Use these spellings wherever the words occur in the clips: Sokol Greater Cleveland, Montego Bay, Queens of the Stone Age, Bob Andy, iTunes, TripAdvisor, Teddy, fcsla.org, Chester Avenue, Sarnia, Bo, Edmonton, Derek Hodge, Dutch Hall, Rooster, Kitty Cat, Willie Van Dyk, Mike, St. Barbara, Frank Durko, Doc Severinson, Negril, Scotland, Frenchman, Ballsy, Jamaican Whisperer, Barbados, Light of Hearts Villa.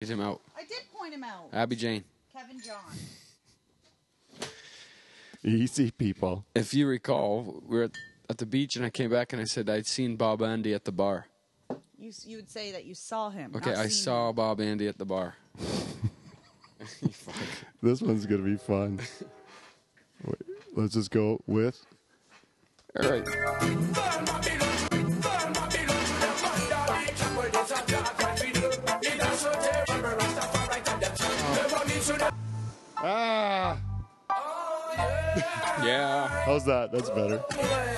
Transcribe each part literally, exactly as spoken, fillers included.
Get him out. I did point him out. Abby Jane. Kevin John. Easy, people. If you recall, we were at, at the beach, and I came back, and I said I'd seen Bob Andy at the bar. You you would say that you saw him. Okay, I saw him. Bob Andy at the bar. This one's going to be fun. Wait, let's just go with... All right. Ah. Yeah. How's that? That's better. Yeah.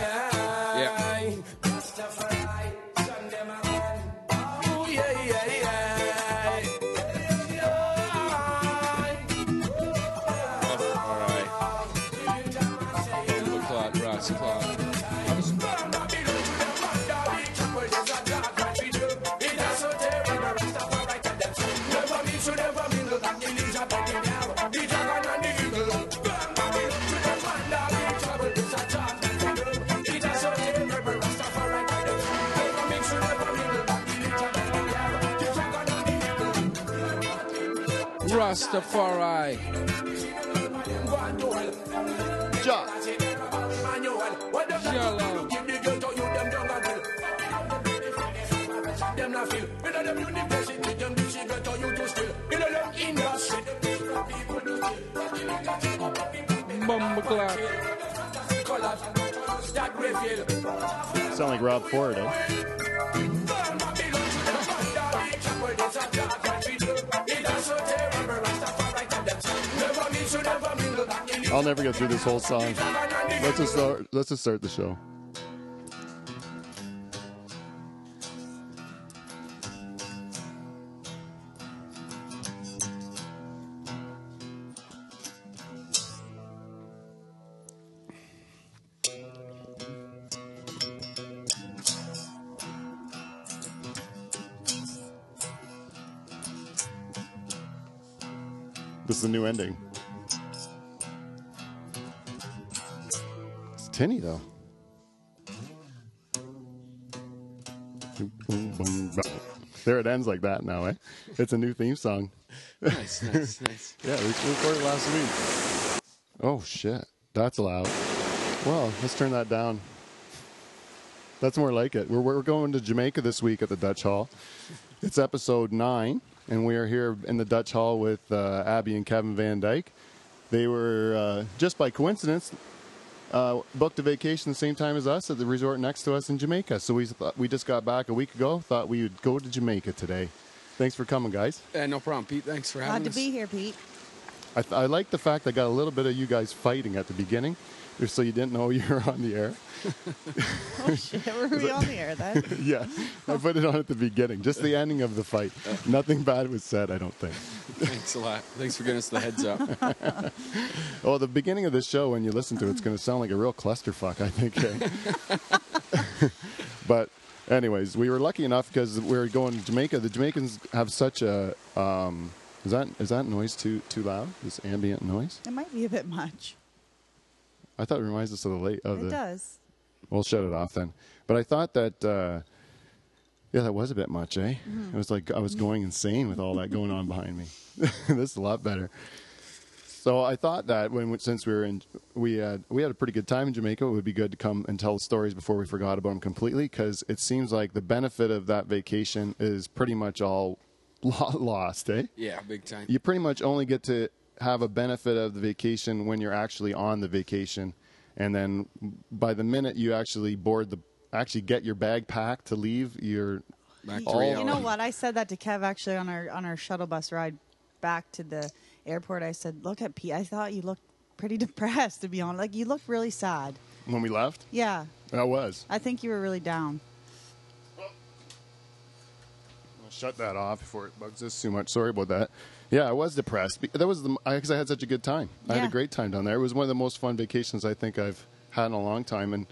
Rastafari. Ja. Sound like Rob Ford, eh? I'll never get through this whole song. Let's just start, let's just start the show. This is a new ending. Tinny though. There it ends like that now, eh? It's a new theme song. Nice, nice, nice. Yeah, we recorded last week. Oh shit, that's loud. Well, let's turn that down. That's more like it. We're we're going to Jamaica this week at the Dutch Hall. It's episode nine, and we are here in the Dutch Hall with uh, Abby and Kevin Van Dyk. They were uh, just by coincidence. Uh, booked a vacation the same time as us at the resort next to us in Jamaica. So we th we just got back a week ago. Thought we would go to Jamaica today. Thanks for coming, guys. Yeah, no problem, Pete. Thanks for having us. Glad to be here, Pete. I, th I like the fact I got a little bit of you guys fighting at the beginning, so you didn't know you were on the air. Oh shit, were we on the air then? Yeah, I put it on at the beginning. Just the ending of the fight. Nothing bad was said, I don't think. Thanks a lot. Thanks for giving us the heads up. Well, the beginning of the show, when you listen to it, it's going to sound like a real clusterfuck, I think. But anyways, we were lucky enough because we were going to Jamaica. The Jamaicans have such a... Um, is that is that noise too too loud? This ambient noise? It might be a bit much. I thought it reminds us of the late... Of it the, does. Well, shut it off then. But I thought that... Uh, yeah, that was a bit much, eh? Mm. It was like I was going insane with all that going on behind me. This is a lot better. So I thought that when since we were in, we had we had a pretty good time in Jamaica. It would be good to come and tell stories before we forgot about them completely, because it seems like the benefit of that vacation is pretty much all lost, eh? Yeah, big time. You pretty much only get to have a benefit of the vacation when you're actually on the vacation, and then by the minute you actually board the. Actually, get your bag packed to leave. Your back to you know what? I said that to Kev actually on our on our shuttle bus ride back to the airport. I said, "Look at Pete. I thought you looked pretty depressed. To be honest, like you looked really sad when we left." Yeah, I was. I think you were really down. I'll shut that off before it bugs us too much. Sorry about that. Yeah, I was depressed. That was the because I had such a good time. I yeah. had a great time down there. It was one of the most fun vacations I think I've had in a long time, and.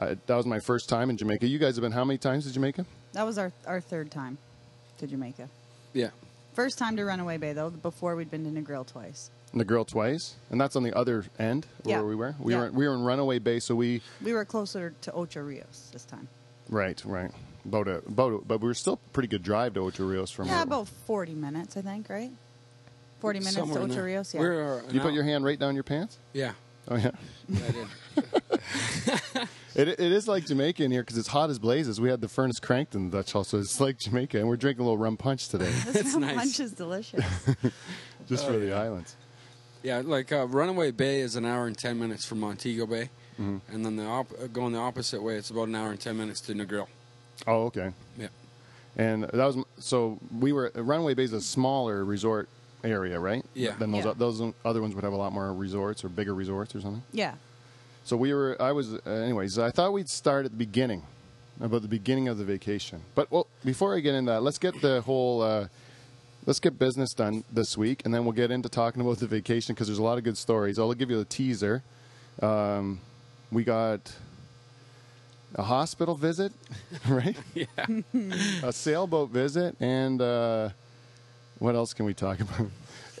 Uh, that was my first time in Jamaica. You guys have been how many times to Jamaica? That was our, our third time to Jamaica. Yeah. First time to Runaway Bay, though, before we'd been to Negril twice. Negril twice? And that's on the other end where yeah. we were? We, yeah. were we were in Runaway Bay, so we... We were closer to Ocho Rios this time. Right, right. Boat, to, boat, but we were still pretty good drive to Ocho Rios from. Yeah, about forty minutes, I think. Right, forty minutes somewhere to Ocho Rios. Yeah. Are, you now. put your hand right down your pants. Yeah. Oh yeah. yeah I did. it it is like Jamaica in here because it's hot as blazes. We had the furnace cranked in the Dutch Hall, so it's like Jamaica, and we're drinking a little rum punch today. This rum nice. punch is delicious. Just oh, for yeah. the islands. Yeah, like uh, Runaway Bay is an hour and ten minutes from Montego Bay, mm-hmm. and then the op- going the opposite way, it's about an hour and ten minutes to Negril. Oh, okay. Yeah. And that was so we were Runaway Bay is a smaller resort area, right? Yeah. Then those yeah. those other ones would have a lot more resorts or bigger resorts or something. Yeah. So we were. I was. Uh, anyways, I thought we'd start at the beginning, about the beginning of the vacation. But well, before I get into that, let's get the whole. Uh, Let's get business done this week, and then we'll get into talking about the vacation because there's a lot of good stories. I'll give you a teaser. Um, we got a hospital visit, right? Yeah. A sailboat visit, and uh, what else can we talk about?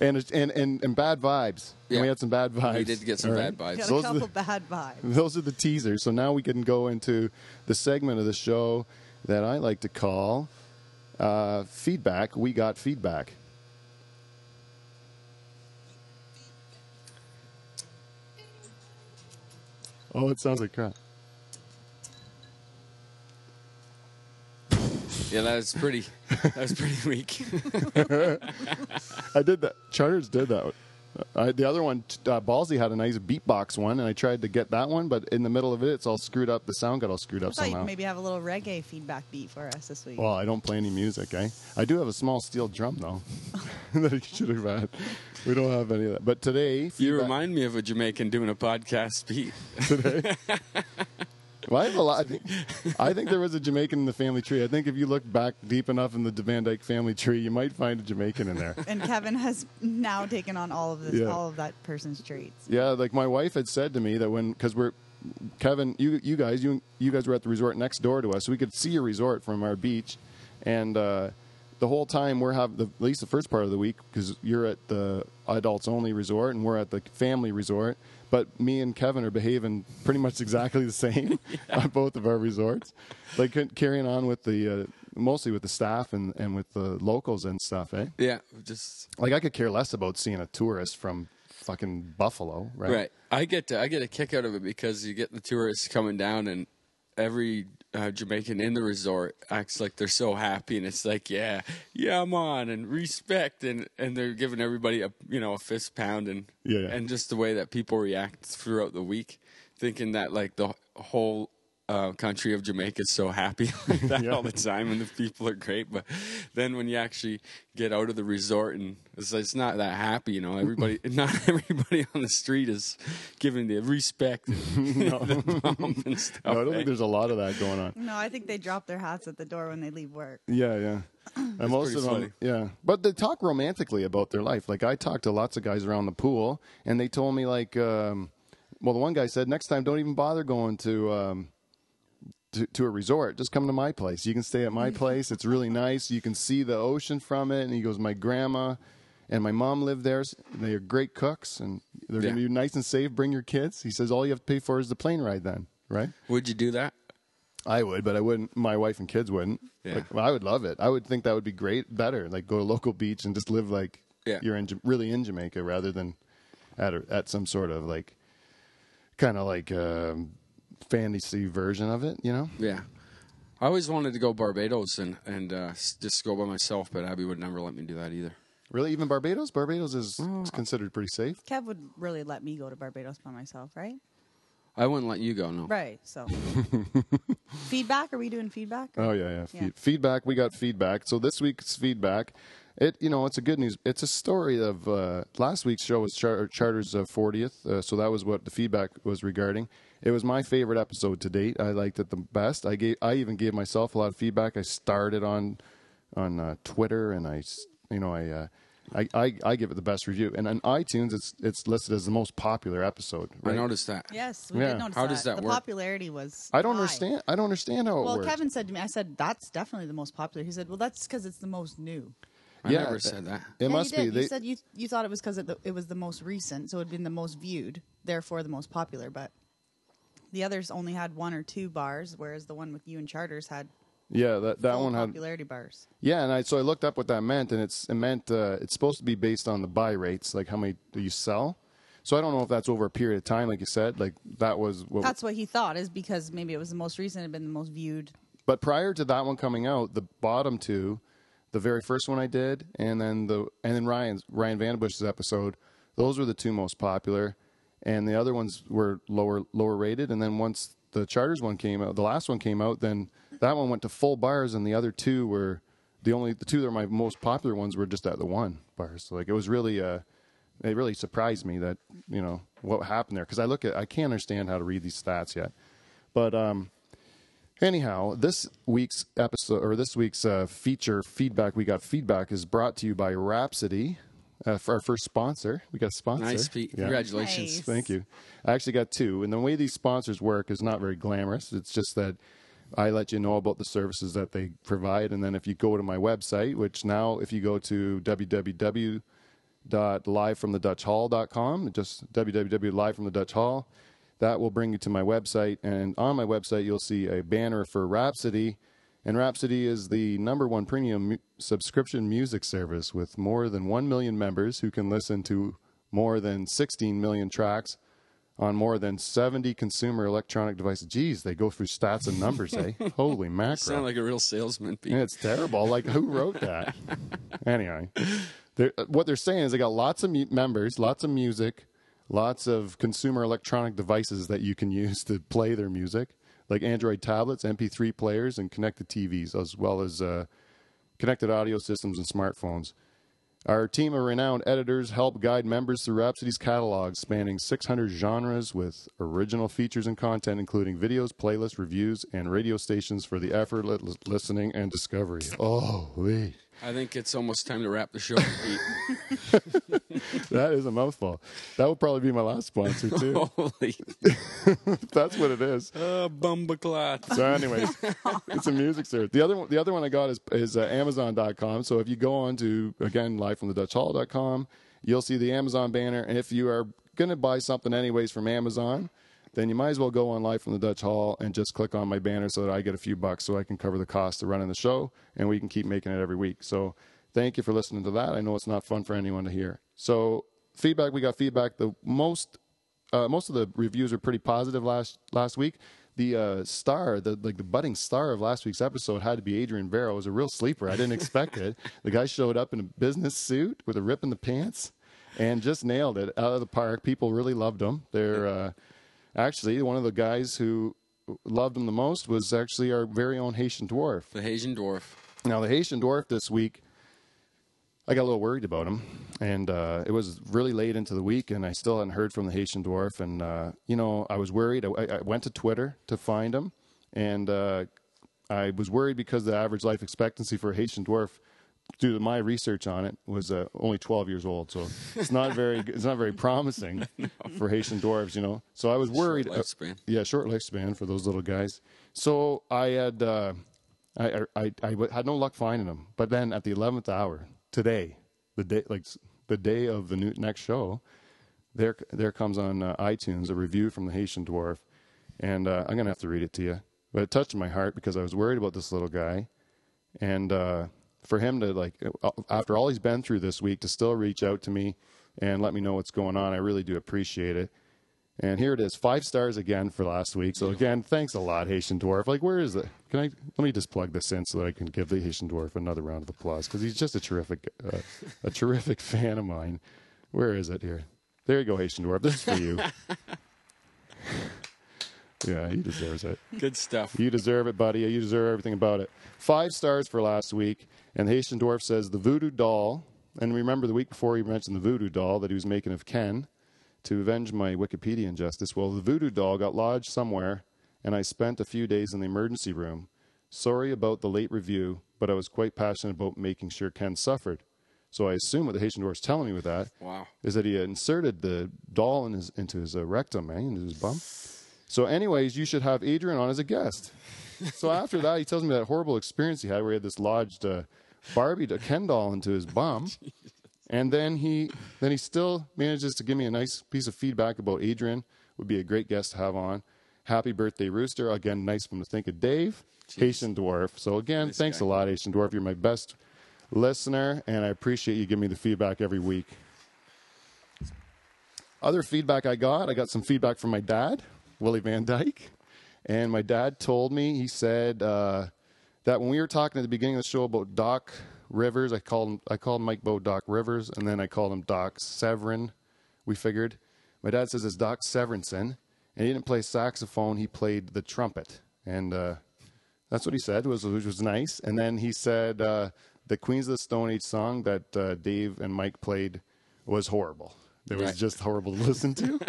And and and, and bad vibes. Yeah. And we had some bad vibes. We did get some right? bad vibes. Got a couple the, bad vibes. Those are the teasers. So now we can go into the segment of the show that I like to call... Uh, feedback. We got feedback. Oh, it sounds like crap. Yeah, that was pretty. That was pretty weak. I did that. Charters did that. I, the other one, uh, Ballsy had a nice beatbox one, and I tried to get that one, but in the middle of it, it's all screwed up. The sound got all screwed up I somehow. You'd maybe have a little reggae feedback beat for us this week. Well, I don't play any music, eh? I do have a small steel drum, though, that I should have had. We don't have any of that. But today... Feedback. You remind me of a Jamaican doing a podcast beat. Today? Well, I have a lot. I think, I think there was a Jamaican in the family tree. I think if you look back deep enough in the Van Dyk family tree, you might find a Jamaican in there. And Kevin has now taken on all of this, yeah. all of that person's traits. Yeah, like my wife had said to me that when, because we're Kevin, you you guys, you you guys were at the resort next door to us, so we could see a resort from our beach, and uh, the whole time we're have the, at least the first part of the week because you're at the adults only resort and we're at the family resort. But me and Kevin are behaving pretty much exactly the same yeah. on both of our resorts. Like carrying on with the, uh, mostly with the staff and, and with the locals and stuff, eh? Yeah, just like I could care less about seeing a tourist from fucking Buffalo, right? Right. I get to, I get a kick out of it because you get the tourists coming down and every uh, Jamaican in the resort acts like they're so happy and it's like, yeah, yeah, I'm on and respect and, and they're giving everybody a, you know, a fist pound and, yeah, yeah. and just the way that people react throughout the week, thinking that like the whole uh, country of Jamaica is so happy like that yeah. all the time and the people are great. But then when you actually get out of the resort and it's, it's not that happy, you know, everybody, not everybody on the street is giving the respect and no. the bump and stuff. No, I don't eh? think there's a lot of that going on. No, I think they drop their hats at the door when they leave work. Yeah, yeah. And most of them, yeah. But they talk romantically about their life. Like I talked to lots of guys around the pool and they told me like, um, well, the one guy said, next time, don't even bother going to, um, To, to a resort, just come to my place. You can stay at my place. It's really nice. You can see the ocean from it. And he goes, my grandma and my mom live there. They are great cooks, and they're yeah. going to be nice and safe. Bring your kids. He says, all you have to pay for is the plane ride then, right? Would you do that? I would, but I wouldn't. My wife and kids wouldn't. Yeah. Like, well, I would love it. I would think that would be great, better. Like go to a local beach and just live like yeah. you're in, really in Jamaica rather than at, a, at some sort of like, kind of like... Um, fantasy version of it, you know? Yeah. I always wanted to go Barbados and, and uh, just go by myself, but Abby would never let me do that either. Really? Even Barbados? Barbados is oh, considered pretty safe. Kev would really let me go to Barbados by myself, right? I wouldn't let you go, no. Right, so. Feedback? Are we doing feedback? Or? Oh, yeah, yeah. yeah. Fe- feedback. We got feedback. So this week's feedback, it you know, it's a good news. It's a story of uh, last week's show was Char- Charter's uh, fortieth, uh, so that was what the feedback was regarding. It was my favorite episode to date. I liked it the best. I gave, I even gave myself a lot of feedback. I started on, on uh, Twitter, and I, you know, I, uh, I, I, I give it the best review. And on iTunes, it's it's listed as the most popular episode. Right? I noticed that. Yes, we yeah. did notice how that. How does that the work? The popularity was. I don't high. understand. I don't understand how well, it works. Well, Kevin said to me, I said that's definitely the most popular. He said, well, that's because it's the most new. I yeah, never said that. It yeah, must you be. They you said you you thought it was because it, it was the most recent, so it'd been the most viewed, therefore the most popular, but. The others only had one or two bars, whereas the one with you and Charters had Yeah, that that full one had popularity bars. Yeah, and I so I looked up what that meant, and it's it meant uh, it's supposed to be based on the buy rates, like how many do you sell. So I don't know if that's over a period of time, like you said. Like that was what that's what he thought is because maybe it was the most recent, had been the most viewed. But prior to that one coming out, the bottom two, the very first one I did, and then the and then Ryan's Ryan Vanderbush's episode, those were the two most popular, and the other ones were lower lower rated. And then once the Charters one came out, the last one came out, then that one went to full bars, and the other two were the only the two that were my most popular ones were just at the one bars. So like it was really uh it really surprised me that, you know, what happened there, because I look at I can't understand how to read these stats yet. But um, anyhow, this week's episode or this week's uh, feature feedback we got feedback is brought to you by Rhapsody. Uh, for our first sponsor, we got a sponsor. Nice, yeah. Congratulations! Nice. Thank you. I actually got two, and the way these sponsors work is not very glamorous. It's just that I let you know about the services that they provide, and then if you go to my website, which now if you go to w w w dot live from the dutch hall dot com, just w w w dot live from the dutch hall, that will bring you to my website, and on my website you'll see a banner for Rhapsody. And Rhapsody is the number one premium mu subscription music service with more than one million members who can listen to more than sixteen million tracks on more than seventy consumer electronic devices. Geez, they go through stats and numbers, eh? Holy mackerel. You sound like a real salesman, Pete. It's terrible. Like, who wrote that? Anyway, they're, what they're saying is they got lots of members, lots of music, lots of consumer electronic devices that you can use to play their music. Like Android tablets, M P three players, and connected T Vs, as well as uh, connected audio systems and smartphones. Our team of renowned editors help guide members through Rhapsody's catalog, spanning six hundred genres with original features and content, including videos, playlists, reviews, and radio stations for the effortless listening and discovery. Oh, wait. I think it's almost time to wrap the show. That is a mouthful. That would probably be my last sponsor, too. Holy. That's what it is. Uh, Bumbaclot. So anyways, it's a music service. The other one, the other one I got is, is uh, Amazon dot com. So if you go on to, again, live from the dutch hall dot com, you'll see the Amazon banner. And if you are going to buy something anyways from Amazon, then you might as well go on Live from the Dutch Hall and just click on my banner so that I get a few bucks so I can cover the cost of running the show, and we can keep making it every week. So thank you for listening to that. I know it's not fun for anyone to hear. So feedback, we got feedback. The most, uh, most of the reviews are pretty positive last last week. The uh, star, the like the budding star of last week's episode had to be Adrian Barrow. It was a real sleeper. I didn't expect it. The guy showed up in a business suit with a rip in the pants and just nailed it out of the park. People really loved him. They're... Uh, Actually, one of the guys who loved him the most was actually our very own Haitian Dwarf. The Haitian Dwarf. Now, the Haitian Dwarf this week, I got a little worried about him. And uh, it was really late into the week, and I still hadn't heard from the Haitian Dwarf. And, uh, you know, I was worried. I, I went to Twitter to find him. And uh, I was worried because the average life expectancy for a Haitian Dwarf, due to my research on it, was uh, only twelve years old, so it's not very it's not very promising no. for Haitian dwarves, you know. So I was worried. Short lifespan. Uh, yeah, short lifespan for those little guys. So I had uh, I, I I had no luck finding them. But then at the eleventh hour today, the day like the day of the new, next show, there there comes on uh, iTunes a review from the Haitian Dwarf, and uh, I'm gonna have to read it to you. But it touched my heart because I was worried about this little guy, and. Uh, For him to, like, after all he's been through this week, to still reach out to me and let me know what's going on, I really do appreciate it. And here it is, five stars again for last week. So, again, thanks a lot, Haitian Dwarf. Like, where is it? Can I, let me just plug this in so that I can give the Haitian Dwarf another round of applause because he's just a terrific, uh, a terrific fan of mine. Where is it here? There you go, Haitian Dwarf. This is for you. Yeah, he deserves it. Good stuff. You deserve it, buddy. You deserve everything about it. Five stars for last week. And the Haitian Dwarf says the voodoo doll. And remember the week before he mentioned the voodoo doll that he was making of Ken to avenge my Wikipedia injustice. Well, the voodoo doll got lodged somewhere, and I spent a few days in the emergency room. Sorry about the late review, but I was quite passionate about making sure Ken suffered. So I assume what the Haitian Dwarf's telling me with that wow. is that he inserted the doll in his, into his uh, rectum, eh? Into his bum. So anyways, you should have Adrian on as a guest. So after that, he tells me that horrible experience he had where he had this lodged uh, Barbie Ken doll into his bum. And then he then he still manages to give me a nice piece of feedback about Adrian. Would be a great guest to have on. Happy Birthday, Rooster. Again, nice one to think of. Dave, Jeez. Haitian Dwarf. So, again, nice thanks guy. a lot, Haitian Dwarf. You're my best listener, and I appreciate you giving me the feedback every week. Other feedback I got, I got some feedback from my dad, Willie Van Dyk. And my dad told me, he said uh, that when we were talking at the beginning of the show about Doc Rivers, I called him, I called Mike Bo Doc Rivers, and then I called him Doc Severin, we figured. My dad says it's Doc Severinson, and he didn't play saxophone, he played the trumpet. And uh, that's what he said, was, which was nice. And then he said uh, the Queens of the Stone Age song that uh, Dave and Mike played was horrible. It was right. just horrible to listen to.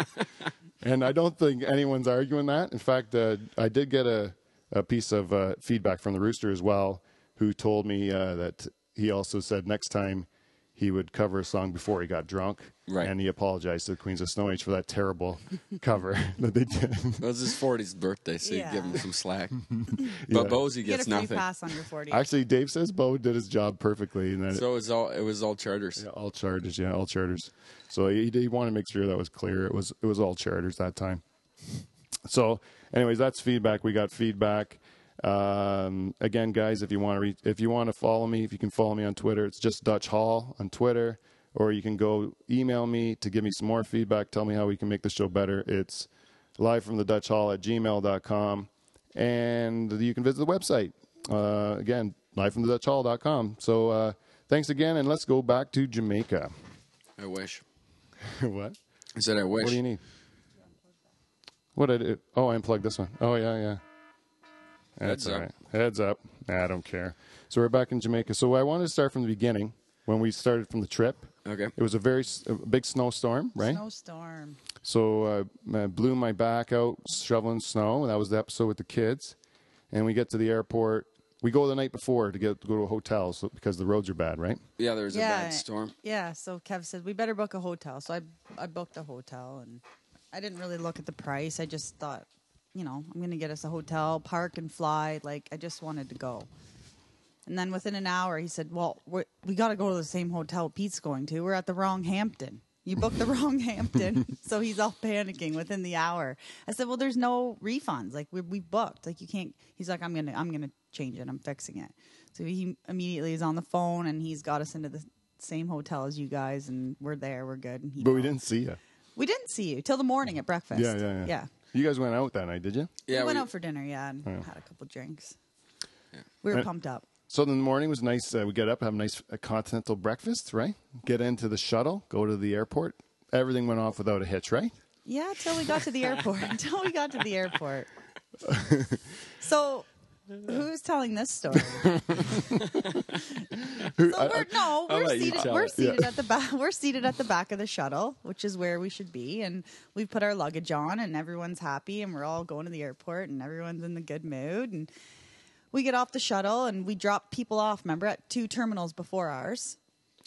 And I don't think anyone's arguing that. In fact, uh, I did get a, a piece of uh, feedback from the Rooster as well, who told me uh, that he also said next time he would cover a song before he got drunk. Right. And he apologized to the Queens of Stone Age for that terrible cover that they did. It was his fortieth birthday, so yeah. you give him some slack. But yeah. Bozy gets you get a free nothing. Pass on your forty. Actually, Dave says Bo did his job perfectly. And then so it was all, it was all Charters. Yeah, all Charters, yeah, all Charters. So he, he wanted to make sure that was clear. It was, it was all Charters that time. So anyways, that's feedback. We got feedback. Um, again, guys, if you want to reach, if you want to follow me, if you can follow me on Twitter, it's just Dutch Hall on Twitter, or you can go email me to give me some more feedback. Tell me how we can make the show better. It's live from the Dutch Hall at gmail dot com. And you can visit the website, uh, again, live from the Dutch Hall dot com. So, uh, thanks again. And let's go back to Jamaica. I wish. What? I said I wish. What do you need? What did I do? Oh, I unplugged this one. Oh, yeah, yeah. That's Heads all up. Right. Heads up. Nah, I don't care. So we're back in Jamaica. So I wanted to start from the beginning when we started from the trip. Okay. It was a very a big snowstorm, right? Snowstorm. So uh, I blew my back out shoveling snow. That was the episode with the kids. And we get to the airport. We go the night before to get to go to a hotel so, because the roads are bad, right? Yeah, there was yeah, a bad storm. Yeah, so Kev said, we better book a hotel. So I, I booked a hotel, and I didn't really look at the price. I just thought, you know, I'm going to get us a hotel, park and fly. Like, I just wanted to go. And then within an hour, he said, well, we're, we got to go to the same hotel Pete's going to. We're at the wrong Hampton. You booked the wrong Hampton. So he's all panicking within the hour. I said, well, there's no refunds. Like, we, we booked. Like, you can't. He's like, I'm going to, I'm going to. change it. I'm fixing it. So he immediately is on the phone, and he's got us into the same hotel as you guys, and we're there. We're good. And he but went. we didn't see you. We didn't see you till the morning at breakfast. Yeah, yeah, yeah. yeah. You guys went out that night, did you? Yeah, we, we went out for dinner. Yeah, and yeah. had a couple drinks. Yeah. We were and pumped up. So the morning was nice. Uh, we get up, have a nice uh, continental breakfast, right? Get into the shuttle, go to the airport. Everything went off without a hitch, right? Yeah, till we got to the airport. Until we got to the airport. So. Who's telling this story? so we're, no, we're seated, we're seated yeah. at the back. We're seated at the back of the shuttle, which is where we should be. And we put our luggage on, and everyone's happy, and we're all going to the airport, and everyone's in the good mood. And we get off the shuttle, and we drop people off. Remember, at two terminals before ours.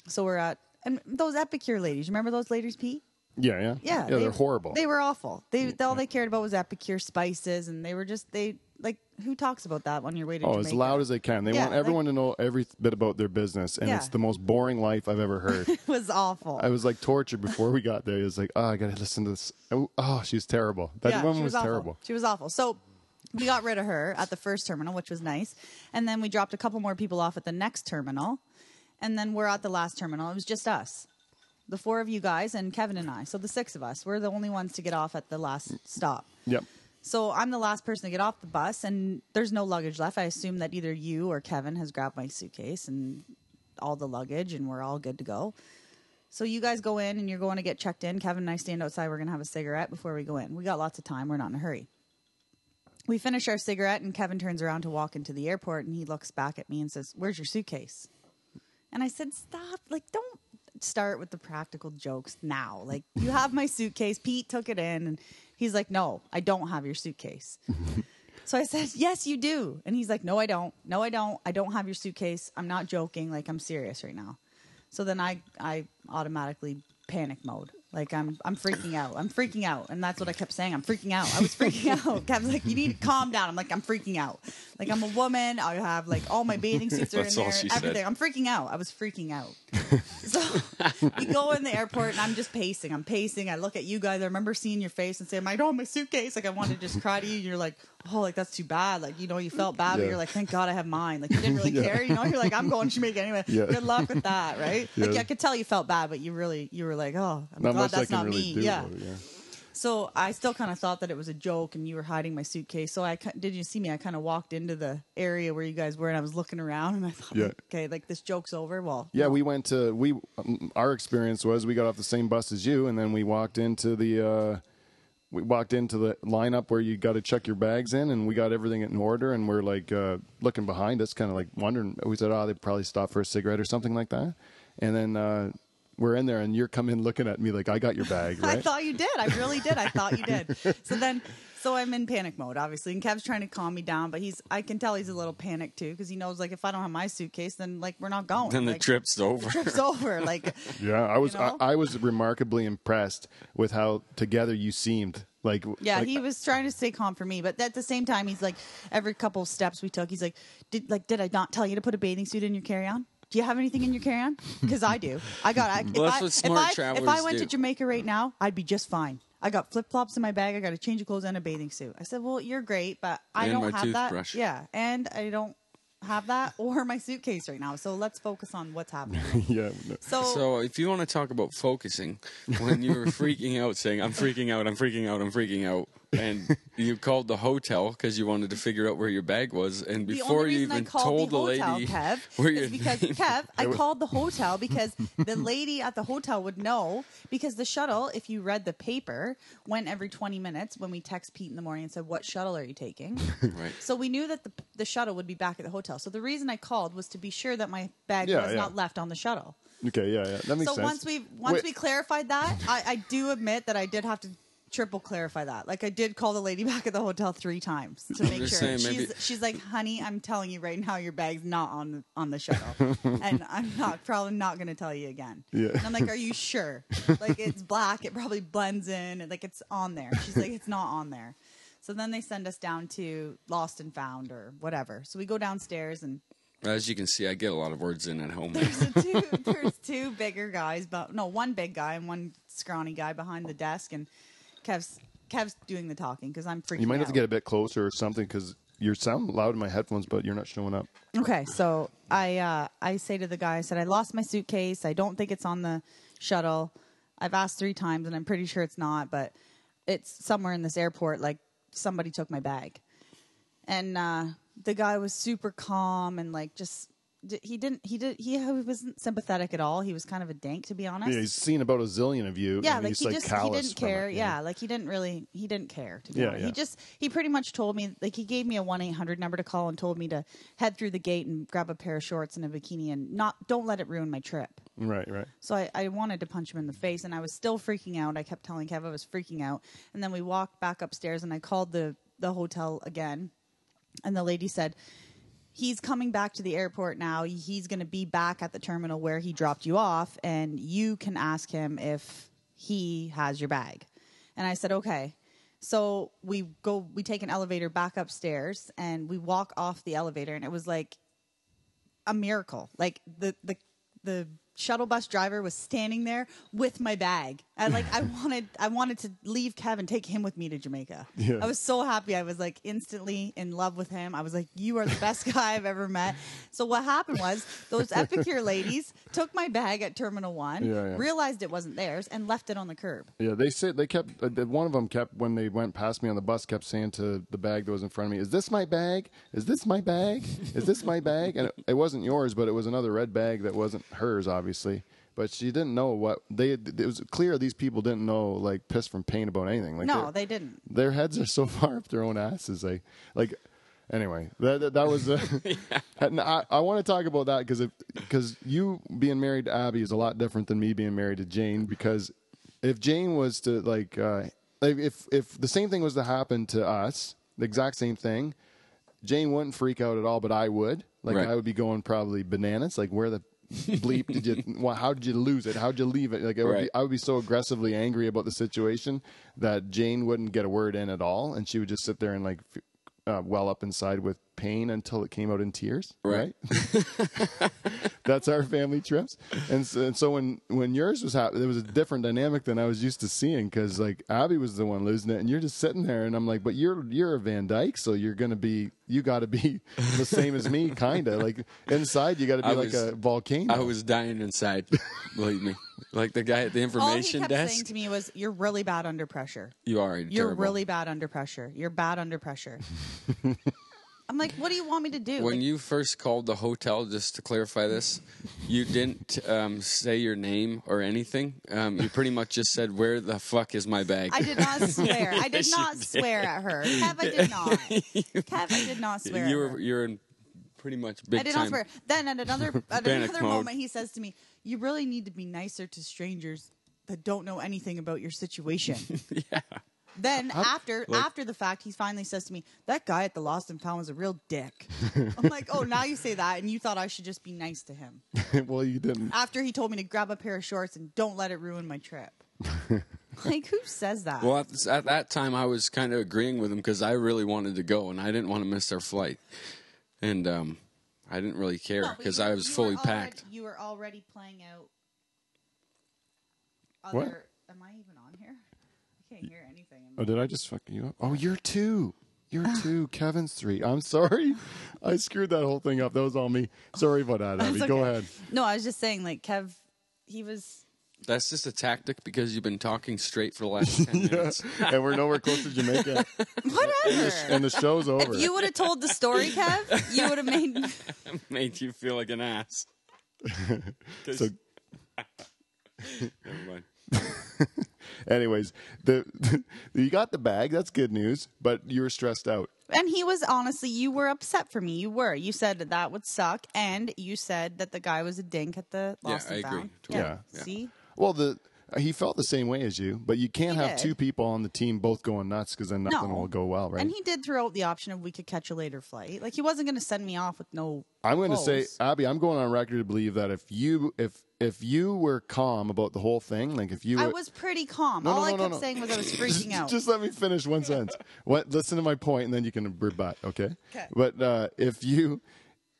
So we're at and those Epicure ladies. Remember those ladies, Pete? Yeah, yeah, yeah. Yeah, they, they're horrible. They were awful. They yeah. all they cared about was Epicure spices, and they were just they. Like, who talks about that on your way to Jamaica? Oh, as loud as they can. They yeah, want everyone like, to know every bit about their business, and yeah. it's the most boring life I've ever heard. It was awful. I was, like, tortured before we got there. It was like, oh, I got to listen to this. Oh, oh she's terrible. That yeah, woman was, was terrible. She was awful. So we got rid of her at the first terminal, which was nice, and then we dropped a couple more people off at the next terminal, and then we're at the last terminal. It was just us. The four of you guys and Kevin and I. So the six of us. We're the only ones to get off at the last stop. Yep. So I'm the last person to get off the bus, and there's no luggage left. I assume that either you or Kevin has grabbed my suitcase and all the luggage, and we're all good to go. So you guys go in, and you're going to get checked in. Kevin and I stand outside. We're going to have a cigarette before we go in. We got lots of time. We're not in a hurry. We finish our cigarette, and Kevin turns around to walk into the airport, and he looks back at me and says, where's your suitcase? And I said, stop. Like, don't start with the practical jokes now. Like, you have my suitcase. Pete took it in, and he's like, no, I don't have your suitcase. So I said, yes, you do. And he's like, no, I don't. No, I don't. I don't have your suitcase. I'm not joking. Like, I'm serious right now. So then I, I automatically panic mode. Like, I'm I'm freaking out. I'm freaking out. And that's what I kept saying. I'm freaking out. I was freaking out. I was like, you need to calm down. I'm like, I'm freaking out. Like, I'm a woman. I have, like, all my bathing suits are in there. Everything. Said. I'm freaking out. I was freaking out. So we go in the airport, and I'm just pacing. I'm pacing. I look at you guys. I remember seeing your face and saying, like, oh, my suitcase. Like, I wanted to just cry to you. And you're like, oh, like, that's too bad. Like, you know, you felt bad, yeah. but you're like, thank God I have mine. Like, you didn't really yeah. care. You know, you're like, I'm going to Jamaica anyway. Yeah. Good luck with that, right? Yeah. Like, I could tell you felt bad, but you really, you were like, oh, I'm glad. But that's not really me. Do, yeah. Though, yeah. So I still kind of thought that it was a joke, and you were hiding my suitcase. So I did you see me? I kind of walked into the area where you guys were, and I was looking around, and I thought, yeah. okay, like this joke's over. Well, yeah, no. we went to we. Um, our experience was we got off the same bus as you, and then we walked into the uh, we walked into the lineup where you got to check your bags in, and we got everything in order, and we're like uh, looking behind us, kind of like wondering. We said, oh, they probably stopped for a cigarette or something like that, and then. Uh, We're in there, and you're coming looking at me like, I got your bag, right? I thought you did. I really did. I thought you did. So then, so I'm in panic mode, obviously. And Kev's trying to calm me down, but he's, I can tell he's a little panicked, too, because he knows, like, if I don't have my suitcase, then, like, we're not going. Then like, the trip's over. The trip's over. Like, yeah, I was, you know? I, I was remarkably impressed with how together you seemed. Like, yeah, like, he was trying to stay calm for me, but at the same time, he's like, every couple steps we took, he's like, did, like, did I not tell you to put a bathing suit in your carry-on? Do you have anything in your carry-on? Because I do. I got. I, if, well, that's what smart I, if, I, if I went do. to Jamaica right now, I'd be just fine. I got flip-flops in my bag. I got a change of clothes and a bathing suit. I said, "Well, you're great, but I and don't my have toothbrush. that. Yeah, and I don't have that or my suitcase right now. So let's focus on what's happening." yeah. No. So, so if you want to talk about focusing, when you were freaking out, saying, "I'm freaking out, I'm freaking out, I'm freaking out." And you called the hotel because you wanted to figure out where your bag was. And before you even told the, the hotel, lady Kev, where your because Kev, I called the hotel because the lady at the hotel would know. Because the shuttle, if you read the paper, went every twenty minutes when we text Pete in the morning and said, "What shuttle are you taking?" Right. So we knew that the, the shuttle would be back at the hotel. So the reason I called was to be sure that my bag yeah, was yeah. not left on the shuttle. Okay, yeah, yeah, that makes so sense. So once we once Wait. we clarified that, I, I do admit that I did have to. Triple clarify that. Like, I did call the lady back at the hotel three times to make sure. Saying, she's, she's like, honey, I'm telling you right now, your bag's not on the, on the shuttle. And I'm not probably not going to tell you again. Yeah. And I'm like, are you sure? Like, it's black. It probably blends in. And, like, it's on there. She's like, it's not on there. So then they send us down to Lost and Found or whatever. So we go downstairs and. As you can see, I get a lot of words in at home. There's, a two, there's two bigger guys. But, no, one big guy and one scrawny guy behind the desk. And. Kev's, Kev's doing the talking because I'm freaking out. You might have to get a bit closer or something because you sound loud in my headphones, but you're not showing up. Okay, so I uh, I say to the guy, I said, I lost my suitcase. I don't think it's on the shuttle. I've asked three times, and I'm pretty sure it's not, but it's somewhere in this airport. Like, somebody took my bag. And uh, the guy was super calm and, like, just... He didn't. He did. He wasn't sympathetic at all. He was kind of a dank, to be honest. Yeah, he's seen about a zillion of you. Yeah, and like he's he like just he didn't care. It, yeah. yeah, like he didn't really. He didn't care. To be yeah, honest. Yeah. He just. He pretty much told me. Like he gave me a one eight hundred number to call and told me to head through the gate and grab a pair of shorts and a bikini and not. Don't let it ruin my trip. Right, right. So I, I wanted to punch him in the face, and I was still freaking out. I kept telling Kev I was freaking out, and then we walked back upstairs, and I called the the hotel again, and the lady said. He's coming back to the airport now. He's going to be back at the terminal where he dropped you off, and you can ask him if he has your bag. And I said, okay. So we go, we take an elevator back upstairs, and we walk off the elevator, and it was like a miracle. Like the the the shuttle bus driver was standing there with my bag. I like I wanted I wanted to leave Kev and take him with me to Jamaica. Yeah. I was so happy. I was like instantly in love with him. I was like, you are the best guy I've ever met. So what happened was those Epicure ladies took my bag at Terminal One, yeah, yeah. realized it wasn't theirs, and left it on the curb. Yeah, they said they kept one of them kept when they went past me on the bus kept saying to the bag that was in front of me, "Is this my bag? Is this my bag? Is this my bag?" And it, it wasn't yours, but it was another red bag that wasn't hers, obviously. Obviously, but she didn't know what they. It was clear these people didn't know like piss from paint about anything. Like no, they didn't. Their heads are so far up their own asses. Like, like anyway, that that, that was. Uh, yeah. And I, I want to talk about that because because you being married to Abby is a lot different than me being married to Jane. Because if Jane was to like, uh, like if if the same thing was to happen to us, the exact same thing, Jane wouldn't freak out at all, but I would. Like right. I would be going probably bananas. Like where the bleep did you? Well, how did you lose it? How did you leave it? Like I would, right. be, I would be so aggressively angry about the situation that Jane wouldn't get a word in at all, and she would just sit there and like uh, well up inside with pain until it came out in tears. Right. right? That's our family trips, and so, and so when when yours was happening, there was a different dynamic than I was used to seeing because like Abby was the one losing it, and you're just sitting there, and I'm like, but you're you're a Van Dyk, so you're gonna be. You got to be the same as me, kind of. Like, inside, you got to be was, like a volcano. I was dying inside, believe me. Like the guy at the information desk. All he kept desk. saying to me was, you're really bad under pressure. You are You're terrible. really bad under pressure. You're bad under pressure. I'm like, what do you want me to do? When like, you first called the hotel, just to clarify this, you didn't um, say your name or anything. Um, you pretty much just said, where the fuck is my bag? I did not swear. I did not did. swear at her. Kev, I did not. Kev, I did not swear you were, at her. You're in pretty much big time. I did not swear. Then at another, at another moment, he says to me, you really need to be nicer to strangers that don't know anything about your situation. Yeah. Then I'll, after like, after the fact, he finally says to me, that guy at the Lost and Found was a real dick. I'm like, oh, now you say that, and you thought I should just be nice to him. Well, you didn't. After he told me to grab a pair of shorts and don't let it ruin my trip. Like, who says that? Well, at, at that time, I was kind of agreeing with him because I really wanted to go, and I didn't want to miss our flight. And um, I didn't really care because no, I was fully already, packed. You were already playing out other... What? Am I even on here? I can't hear anything. Oh, did I just fuck you up? Oh, you're two. You're two. Kevin's three. I'm sorry. I screwed that whole thing up. That was all me. Sorry about that, Abby. Okay. Go ahead. No, I was just saying, like, Kev, he was... That's just a tactic because you've been talking straight for the last ten minutes. And we're nowhere close to Jamaica. Whatever. And the, and the show's over. If you would have told the story, Kev, you would have made... made you feel like an ass. So... Never mind. Anyways, the, the you got the bag. That's good news, but you were stressed out. And he was, honestly, you were upset for me. You were. You said that, that would suck, and you said that the guy was a dink at the Lost and Found. Yeah, I agree. Yeah. yeah. See? Well, the he felt the same way as you, but you can't he have did. two people on the team both going nuts because then nothing no. will go well, right? And he did throw out the option of we could catch a later flight. Like, he wasn't going to send me off with no I'm going to say, Abby, I'm going on record to believe that if you if if you were calm about the whole thing, like if you I was pretty calm. No, All no, no, I kept no, no. saying was I was freaking just, out. Just let me finish one sentence. What? Listen to my point, and then you can rebut, okay? Okay. But uh, if you...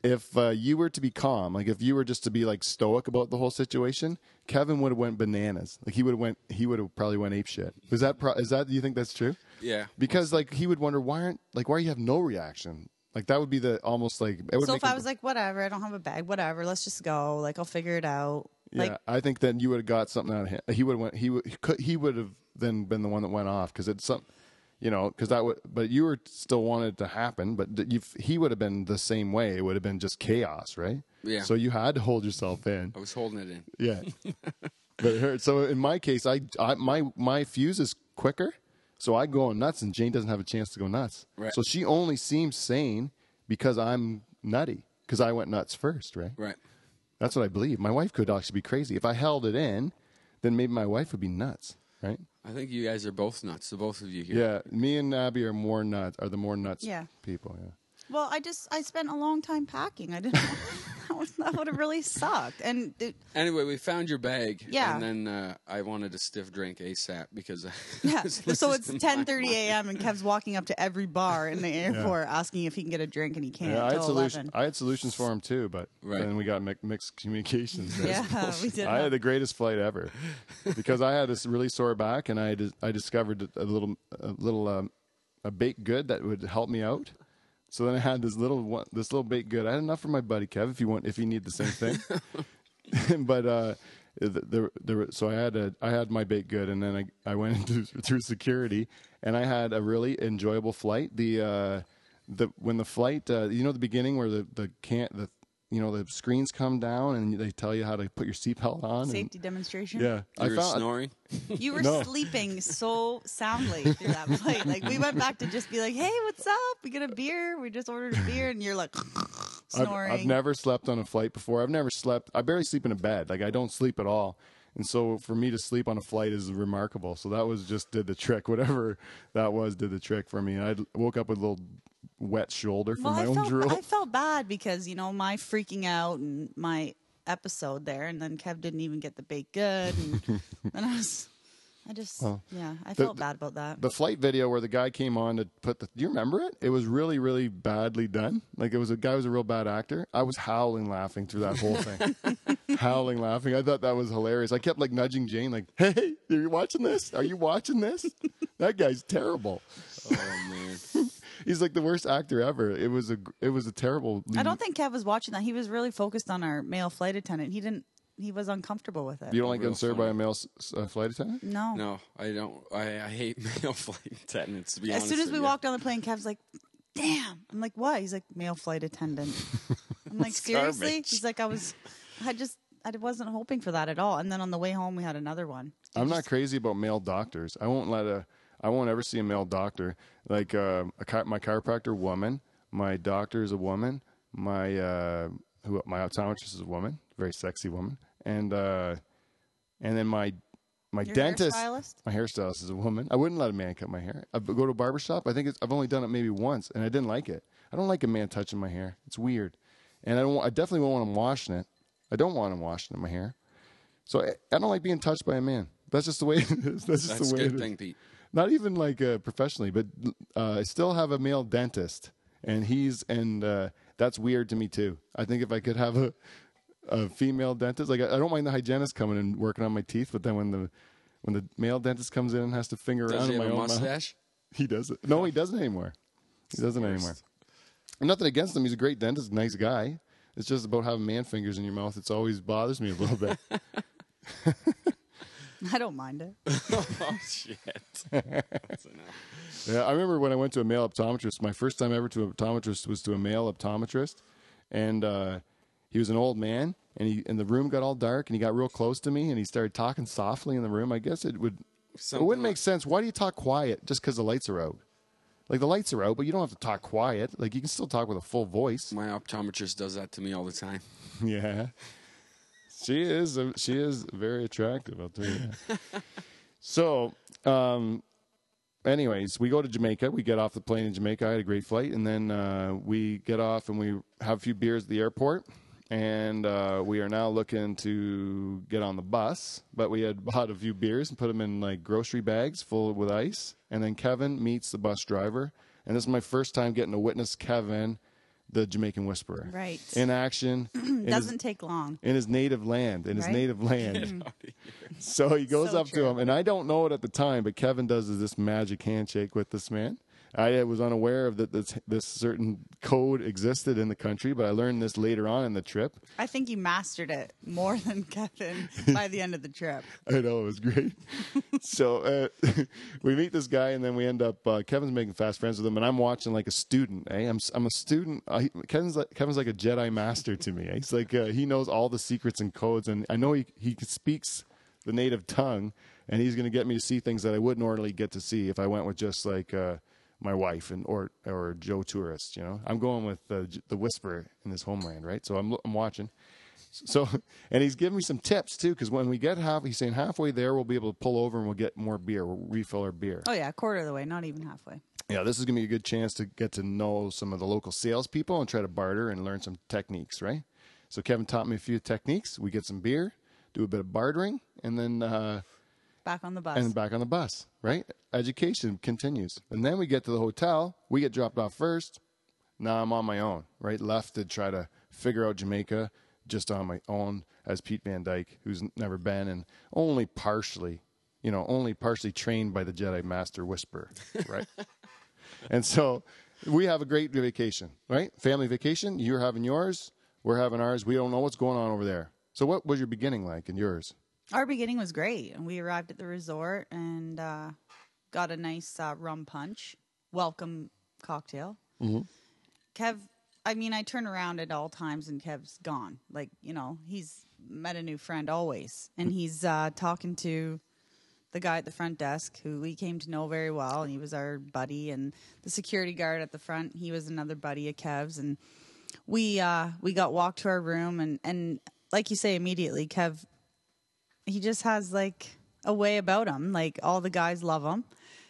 If uh, you were to be calm, like if you were just to be like stoic about the whole situation, Kevin would have went bananas. Like he would have went, he would have probably went apeshit. Is that pro is that? Do you think that's true? Yeah. Because like he would wonder why aren't like why you have no reaction. Like that would be the almost like. It would so if I was like whatever, I don't have a bag, whatever, let's just go. Like I'll figure it out. Yeah, like, I think then you would have got something out of him. He would went. He would he could he would have then been the one that went off because it's something. You know, because that would, but you were still wanted it to happen, but you've, he would have been the same way. It would have been just chaos, right? Yeah. So you had to hold yourself in. I was holding it in. Yeah. But her, so in my case, I, I my my fuse is quicker, so I go on nuts, and Jane doesn't have a chance to go nuts. Right. So she only seems sane because I'm nutty, because I went nuts first, right? Right. That's what I believe. My wife could actually be crazy. If I held it in, then maybe my wife would be nuts, right? I think you guys are both nuts, the both of you here. Yeah, me and Abby are more nuts, are the more nuts yeah. people. Yeah. Well, I just I spent a long time packing. I didn't. that was, that would have really sucked. And it, anyway, we found your bag. Yeah. And then uh, I wanted a stiff drink ASAP because. Yeah. So it's ten thirty a m and Kev's walking up to every bar in the airport yeah. asking if he can get a drink, and he can't. Yeah, I had solutions. I had solutions for him too, but right. then we got mi mixed communications. Yeah, we did. I had the greatest flight ever because I had this really sore back, and I I discovered a little a little um, a baked good that would help me out. So then I had this little one, this little baked good. I had enough for my buddy Kev if you want, if you need the same thing. But uh, there, there, so I had a, I had my baked good, and then I, I went into, through security, and I had a really enjoyable flight. The uh, the when the flight, uh, you know, the beginning where the the can't the you know the screens come down and they tell you how to put your seatbelt on. Safety and, demonstration. Yeah, you I were found, snoring. You were no. sleeping so soundly through that flight. Like we went back to just be like, "Hey, what's up? We get a beer. We just ordered a beer," and you're like snoring. I've, I've never slept on a flight before. I've never slept. I barely sleep in a bed. Like I don't sleep at all. And so for me to sleep on a flight is remarkable. So that was just did the trick. Whatever that was did the trick for me. And I woke up with a little wet shoulder from well, my I own felt, drool. I felt bad because, you know, my freaking out and my episode there, and then Kev didn't even get the baked good, and then I was, I just, well, yeah, I the, felt bad about that. The flight video where the guy came on to put the, do you remember it? It was really, really badly done. Like, it was a guy who was a real bad actor. I was howling laughing through that whole thing. Howling laughing. I thought that was hilarious. I kept, like, nudging Jane, like, hey, are you watching this? Are you watching this? That guy's terrible. Oh, man. He's like the worst actor ever. It was a it was a terrible lead. I don't think Kev was watching that. He was really focused on our male flight attendant. He didn't. He was uncomfortable with it. You don't like getting served by a male uh, flight attendant? No. No, I don't. I, I hate male flight attendants, to be honest. As soon as we walked on the plane, Kev's like, damn. I'm like, what? He's like, male flight attendant. I'm like, seriously? Garbage. He's like, I was, I just, I wasn't hoping for that at all. And then on the way home, we had another one. It I'm just... not crazy about male doctors. I won't let a. I won't ever see a male doctor. Like uh, a chi- my chiropractor, woman. My doctor is a woman. My uh, who my optometrist is a woman, very sexy woman, and uh, and then my my Your dentist, hairstylist? my hairstylist is a woman. I wouldn't let a man cut my hair. I go to a barbershop. I think it's, I've only done it maybe once, and I didn't like it. I don't like a man touching my hair. It's weird, and I don't. I definitely won't want him washing it. I don't want him washing my hair. So I, I don't like being touched by a man. That's just the way it is. That's just That's the way a good it is. thing, Pete. Not even like uh, professionally, but uh, I still have a male dentist, and he's and uh, that's weird to me too. I think if I could have a, a female dentist, like I, I don't mind the hygienist coming and working on my teeth, but then when the when the male dentist comes in and has to finger does around he in have my a own mustache, mouth, he doesn't. No, he doesn't anymore. He doesn't anymore. And nothing against him. He's a great dentist, nice guy. It's just about having man fingers in your mouth. It's always bothers me a little bit. I don't mind it. Oh, shit. That's enough. Yeah, I remember when I went to a male optometrist. My first time ever to an optometrist was to a male optometrist. And uh, he was an old man. And, he, and the room got all dark. And he got real close to me. And he started talking softly in the room. I guess it, would, it wouldn't like, make sense. Why do you talk quiet just because the lights are out? Like, the lights are out, but you don't have to talk quiet. Like, you can still talk with a full voice. My optometrist does that to me all the time. Yeah. She is a, she is very attractive, I'll tell you that. So, um, anyways, we go to Jamaica. We get off the plane in Jamaica. I had a great flight. And then uh, we get off and we have a few beers at the airport. And uh, we are now looking to get on the bus. But we had bought a few beers and put them in, like, grocery bags full with ice. And then Kevin meets the bus driver. And this is my first time getting to witness Kevin, the Jamaican whisperer, right, in action. in Doesn't his, take long. In his native land, in right? his native land. So he goes so up true. to him, and I don't know it at the time, but Kevin does this magic handshake with this man. I was unaware of that this, this certain code existed in the country, but I learned this later on in the trip. I think you mastered it more than Kevin by the end of the trip. I know, it was great. So uh, we meet this guy, and then we end up, uh, Kevin's making fast friends with him, and I'm watching like a student, eh? I'm I'm a student. I, Kevin's, like, Kevin's like a Jedi master to me. Eh? He's like, uh, he knows all the secrets and codes, and I know he, he speaks the native tongue, and he's going to get me to see things that I wouldn't ordinarily get to see if I went with just like... Uh, my wife and or or Joe Tourist, you know. I'm going with the the whisperer in his homeland, right? So I'm I'm watching. So and he's giving me some tips too, because when we get half, he's saying halfway there we'll be able to pull over and we'll get more beer. We'll refill our beer. Oh yeah, a quarter of the way, not even halfway. Yeah, this is gonna be a good chance to get to know some of the local salespeople and try to barter and learn some techniques, right? So Kevin taught me a few techniques. We get some beer, do a bit of bartering, and then. Uh, Back on the bus. And back on the bus, right? Education continues. And then we get to the hotel. We get dropped off first. Now I'm on my own, right? Left to try to figure out Jamaica just on my own as Pete Van Dyk, who's never been and only partially, you know, only partially trained by the Jedi Master Whisperer, right? And so we have a great vacation, right? Family vacation. You're having yours. We're having ours. We don't know what's going on over there. So what was your beginning like and yours? Our beginning was great, and we arrived at the resort and uh, got a nice uh, rum punch, welcome cocktail. Mm-hmm. Kev, I mean, I turn around at all times, and Kev's gone. Like, you know, he's met a new friend always, and he's uh, talking to the guy at the front desk, who we came to know very well, and he was our buddy, and the security guard at the front, he was another buddy of Kev's, and we uh, we got walked to our room, and, and like you say, immediately, Kev... He just has, like, a way about him. Like, all the guys love him.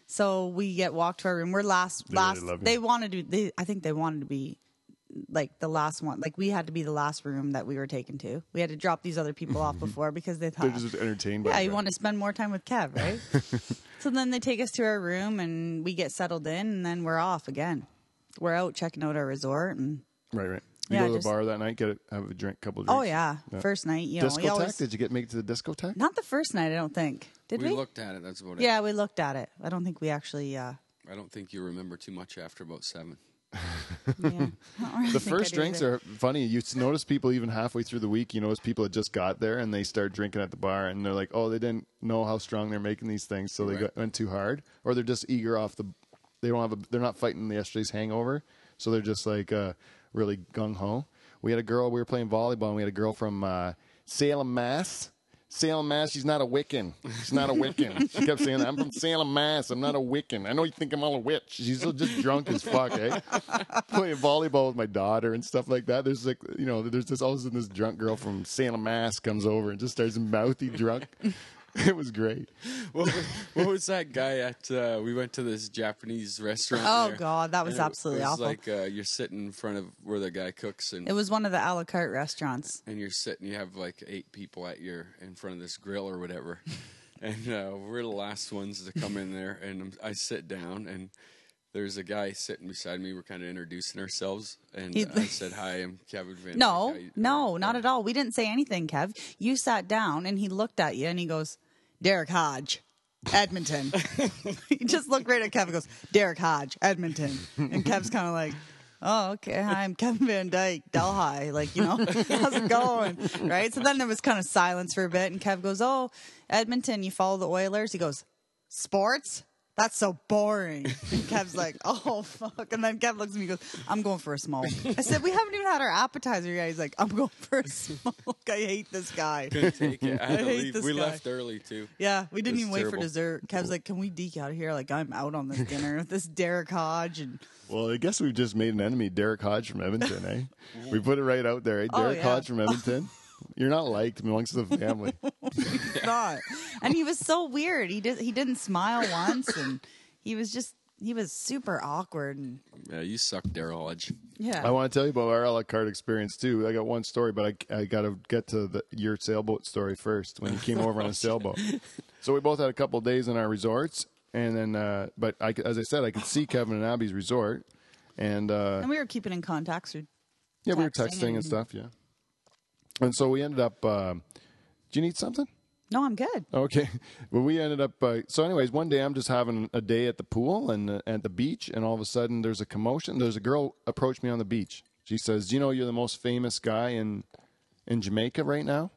So we get walked to our room. We're last. They last. Really love they wanted to. They, I think they wanted to be like the last one. Like we had to be the last room that we were taken to. We had to drop these other people off before because they thought they're just entertained. Yeah, by you that. Want to spend more time with Kev, right? So then they take us to our room and we get settled in, and then we're off again. We're out checking out our resort and right, right. You yeah, go to the just, bar that night, get a, have a drink, couple of drinks. Oh yeah, yeah. First night, you know. Discotheque? You always, did you get make it to the discotheque? Not the first night, I don't think. Did we? We looked at it. That's about it. Yeah, we looked at it. I don't think we actually. Uh, I don't think you remember too much after about seven. Yeah. Really the first drinks either. Are funny. You notice people even halfway through the week. You notice people had just got there and they start drinking at the bar, and they're like, "Oh, they didn't know how strong they're making these things, so right. they got, went too hard, or they're just eager off the. They don't have. A, they're not fighting the yesterday's hangover, so they're just like uh, really gung ho. We had a girl. We were playing volleyball, and we had a girl from uh, Salem, Mass. Salem, Mass, she's not a Wiccan. She's not a Wiccan. She kept saying that. I'm from Salem, Mass. I'm not a Wiccan. I know you think I'm all a witch. She's just drunk as fuck, eh? Playing volleyball with my daughter and stuff like that. There's like, you know, there's this, all of a sudden this drunk girl from Salem, Mass comes over and just starts mouthy drunk. It was great. What was, what was that guy at, uh, we went to this Japanese restaurant. Oh, there, God, that was absolutely awful. It was awful. Like uh, you're sitting in front of where the guy cooks. And it was one of the a la carte restaurants. And you're sitting, you have like eight people at your, in front of this grill or whatever. And uh, we're the last ones to come in there. And I sit down and there's a guy sitting beside me. We're kind of introducing ourselves. And He's, I said, hi, I'm Kevin Van Dyk. No, no, not at all. We didn't say anything, Kev. You sat down and he looked at you and he goes, Derek Hodge, Edmonton. He just looked right at Kev and goes, Derek Hodge, Edmonton. And Kev's kind of like, oh, okay, hi, I'm Kevin Van Dyk, Delhi. Like, you know, how's it going? Right? So then there was kind of silence for a bit. And Kev goes, oh, Edmonton, you follow the Oilers? He goes, sports? That's so boring. And Kev's like, oh, fuck. And then Kev looks at me and goes, I'm going for a smoke. I said, we haven't even had our appetizer yet. He's like, I'm going for a smoke. I hate this guy. Couldn't take it. I had I to leave. We guy. Left early, too. Yeah, we didn't even terrible. Wait for dessert. Kev's like, can we deke out of here? Like, I'm out on this dinner with this Derek Hodge. And well, I guess we've just made an enemy, Derek Hodge from Edmonton, eh? We put it right out there, eh? Derek oh, yeah. Hodge from Edmonton. You're not liked amongst the family. He's not. And he was so weird. He did. He didn't smile once, and he was just. He was super awkward. And yeah, you suck, Derek. Yeah. I want to tell you about our a la carte experience too. I got one story, but I I got to get to the, your sailboat story first. When you came over on a sailboat, so we both had a couple of days in our resorts, and then. Uh, but I, as I said, I could see Kevin and Abby's resort, and. Uh, and we were keeping in contact. So yeah, we were texting and, and stuff. Yeah. And so we ended up, uh, do you need something? No, I'm good. Okay. Well, we ended up, uh, so anyways, one day I'm just having a day at the pool and uh, at the beach. And all of a sudden there's a commotion. There's a girl approached me on the beach. She says, you know, you're the most famous guy in, in Jamaica right now.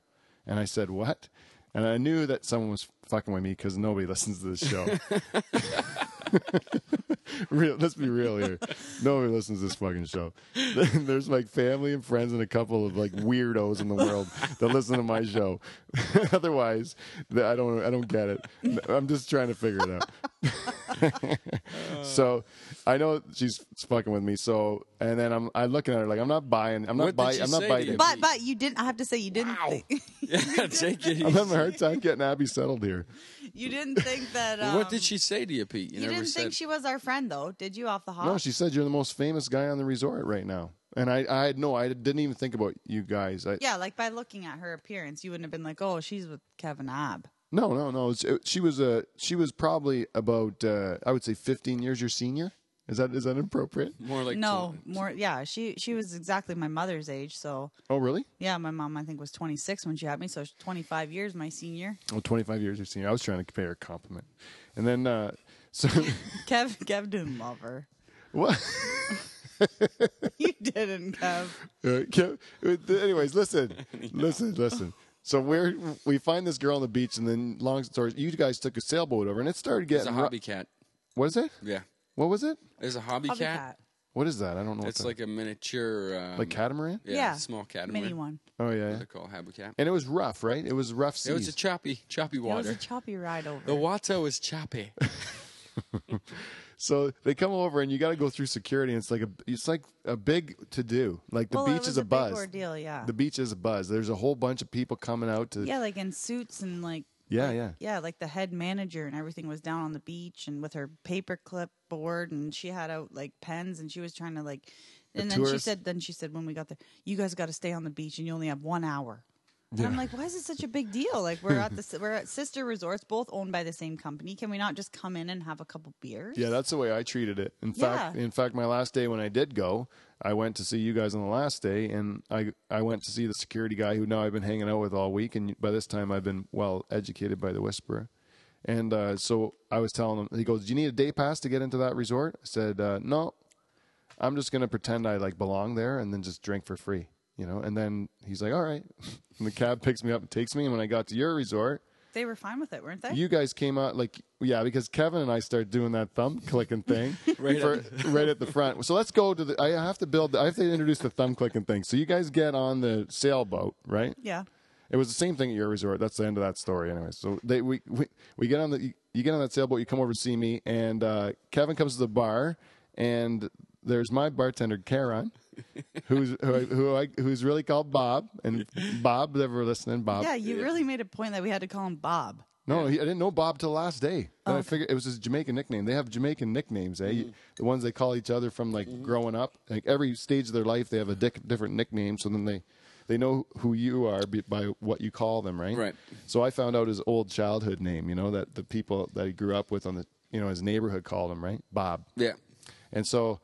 And I said, what? And I knew that someone was fucking with me because nobody listens to this show. Real, let's be real here. Nobody listens to this fucking show. There's like family and friends and a couple of like weirdos in the world that listen to my show. Otherwise, I don't. I don't get it. I'm just trying to figure it out. So I know she's fucking with me. So and then I'm. I'm looking at her like I'm not buying. I'm not buying. I'm not biting. But but you didn't. I have to say you didn't. Wow. Think, yeah, you take it. I'm having a hard time getting Abby settled here. You didn't think that. Um, what did she say to you, Pete? You, you never didn't said... think she was our friend, though, did you? Off the hop? No, she said you're the most famous guy on the resort right now, and I, I had no, I didn't even think about you guys. I, yeah, like by looking at her appearance, you wouldn't have been like, oh, she's with Kevin Ab. No, no, no. It, it, she was a, uh, she was probably about, uh, I would say, fifteen years your senior. Is that is that appropriate? More like no, two. More yeah. She she was exactly my mother's age. So oh really? Yeah, my mom I think was twenty six when she had me. So she's twenty five years my senior. Oh, twenty five years your senior. I was trying to pay her a compliment, and then uh, so Kev Kev didn't love her. What? You didn't, Kev. Uh, Kev. Anyways, listen, yeah. listen, listen. So we're, we find this girl on the beach, and then long story. You guys took a sailboat over, and it started getting. It's a hobby cat. What is it? Yeah. What was it? It's a hobby, hobby cat. cat. What is that? I don't know. It's what like a miniature, um, like catamaran. Yeah, yeah, small catamaran. Mini one. Oh yeah, yeah. They call hobby cat. And it was rough, right? It was rough seas. It was a choppy, choppy water. It was a choppy ride over. The water was choppy. So they come over, and you got to go through security. And it's like a, it's like a big to do. Like the well, beach is a, a buzz. Big ordeal, yeah. The beach is a buzz. There's a whole bunch of people coming out to. Yeah, like in suits and like. Yeah, yeah. Yeah, like the head manager and everything was down on the beach and with her paperclip board and she had out like pens and she was trying to like And then tourist. she said, then she said, when we got there, you guys got to stay on the beach and you only have one hour. Yeah. And I'm like, why is it such a big deal? Like, we're at the we're at sister resorts, both owned by the same company. Can we not just come in and have a couple beers? Yeah, that's the way I treated it. In yeah. fact, in fact, my last day when I did go, I went to see you guys on the last day, and I I went to see the security guy who now I've been hanging out with all week, and by this time I've been well educated by the Whisperer. And uh, so I was telling him, he goes, "Do you need a day pass to get into that resort?" I said, uh, "No, I'm just going to pretend I like belong there and then just drink for free." You know, and then he's like, all right. And the cab picks me up and takes me. And when I got to your resort, they were fine with it, weren't they? You guys came out like, yeah, because Kevin and I started doing that thumb clicking thing right, for, at right at the front. So let's go to the, I have to build, I have to introduce the thumb clicking thing. So you guys get on the sailboat, right? Yeah. It was the same thing at your resort. That's the end of that story anyway. So they, we, we, we get on the, you, you get on that sailboat, you come over to see me. And uh, Kevin comes to the bar and there's my bartender, Karen. who's who, I, who I, who's really called Bob, and Bob, if we're listening, Bob. Yeah, you yeah. really made a point that we had to call him Bob. No, yeah. he, I didn't know Bob till last day. Then oh, I figured it was his Jamaican nickname. They have Jamaican nicknames, eh? Mm. The ones they call each other from like mm. growing up. Like every stage of their life, they have a dick, different nickname. So then they, they know who you are by what you call them, right? Right. So I found out his old childhood name. You know that the people that he grew up with on the, you know, his neighborhood called him, right? Bob. Yeah. And so,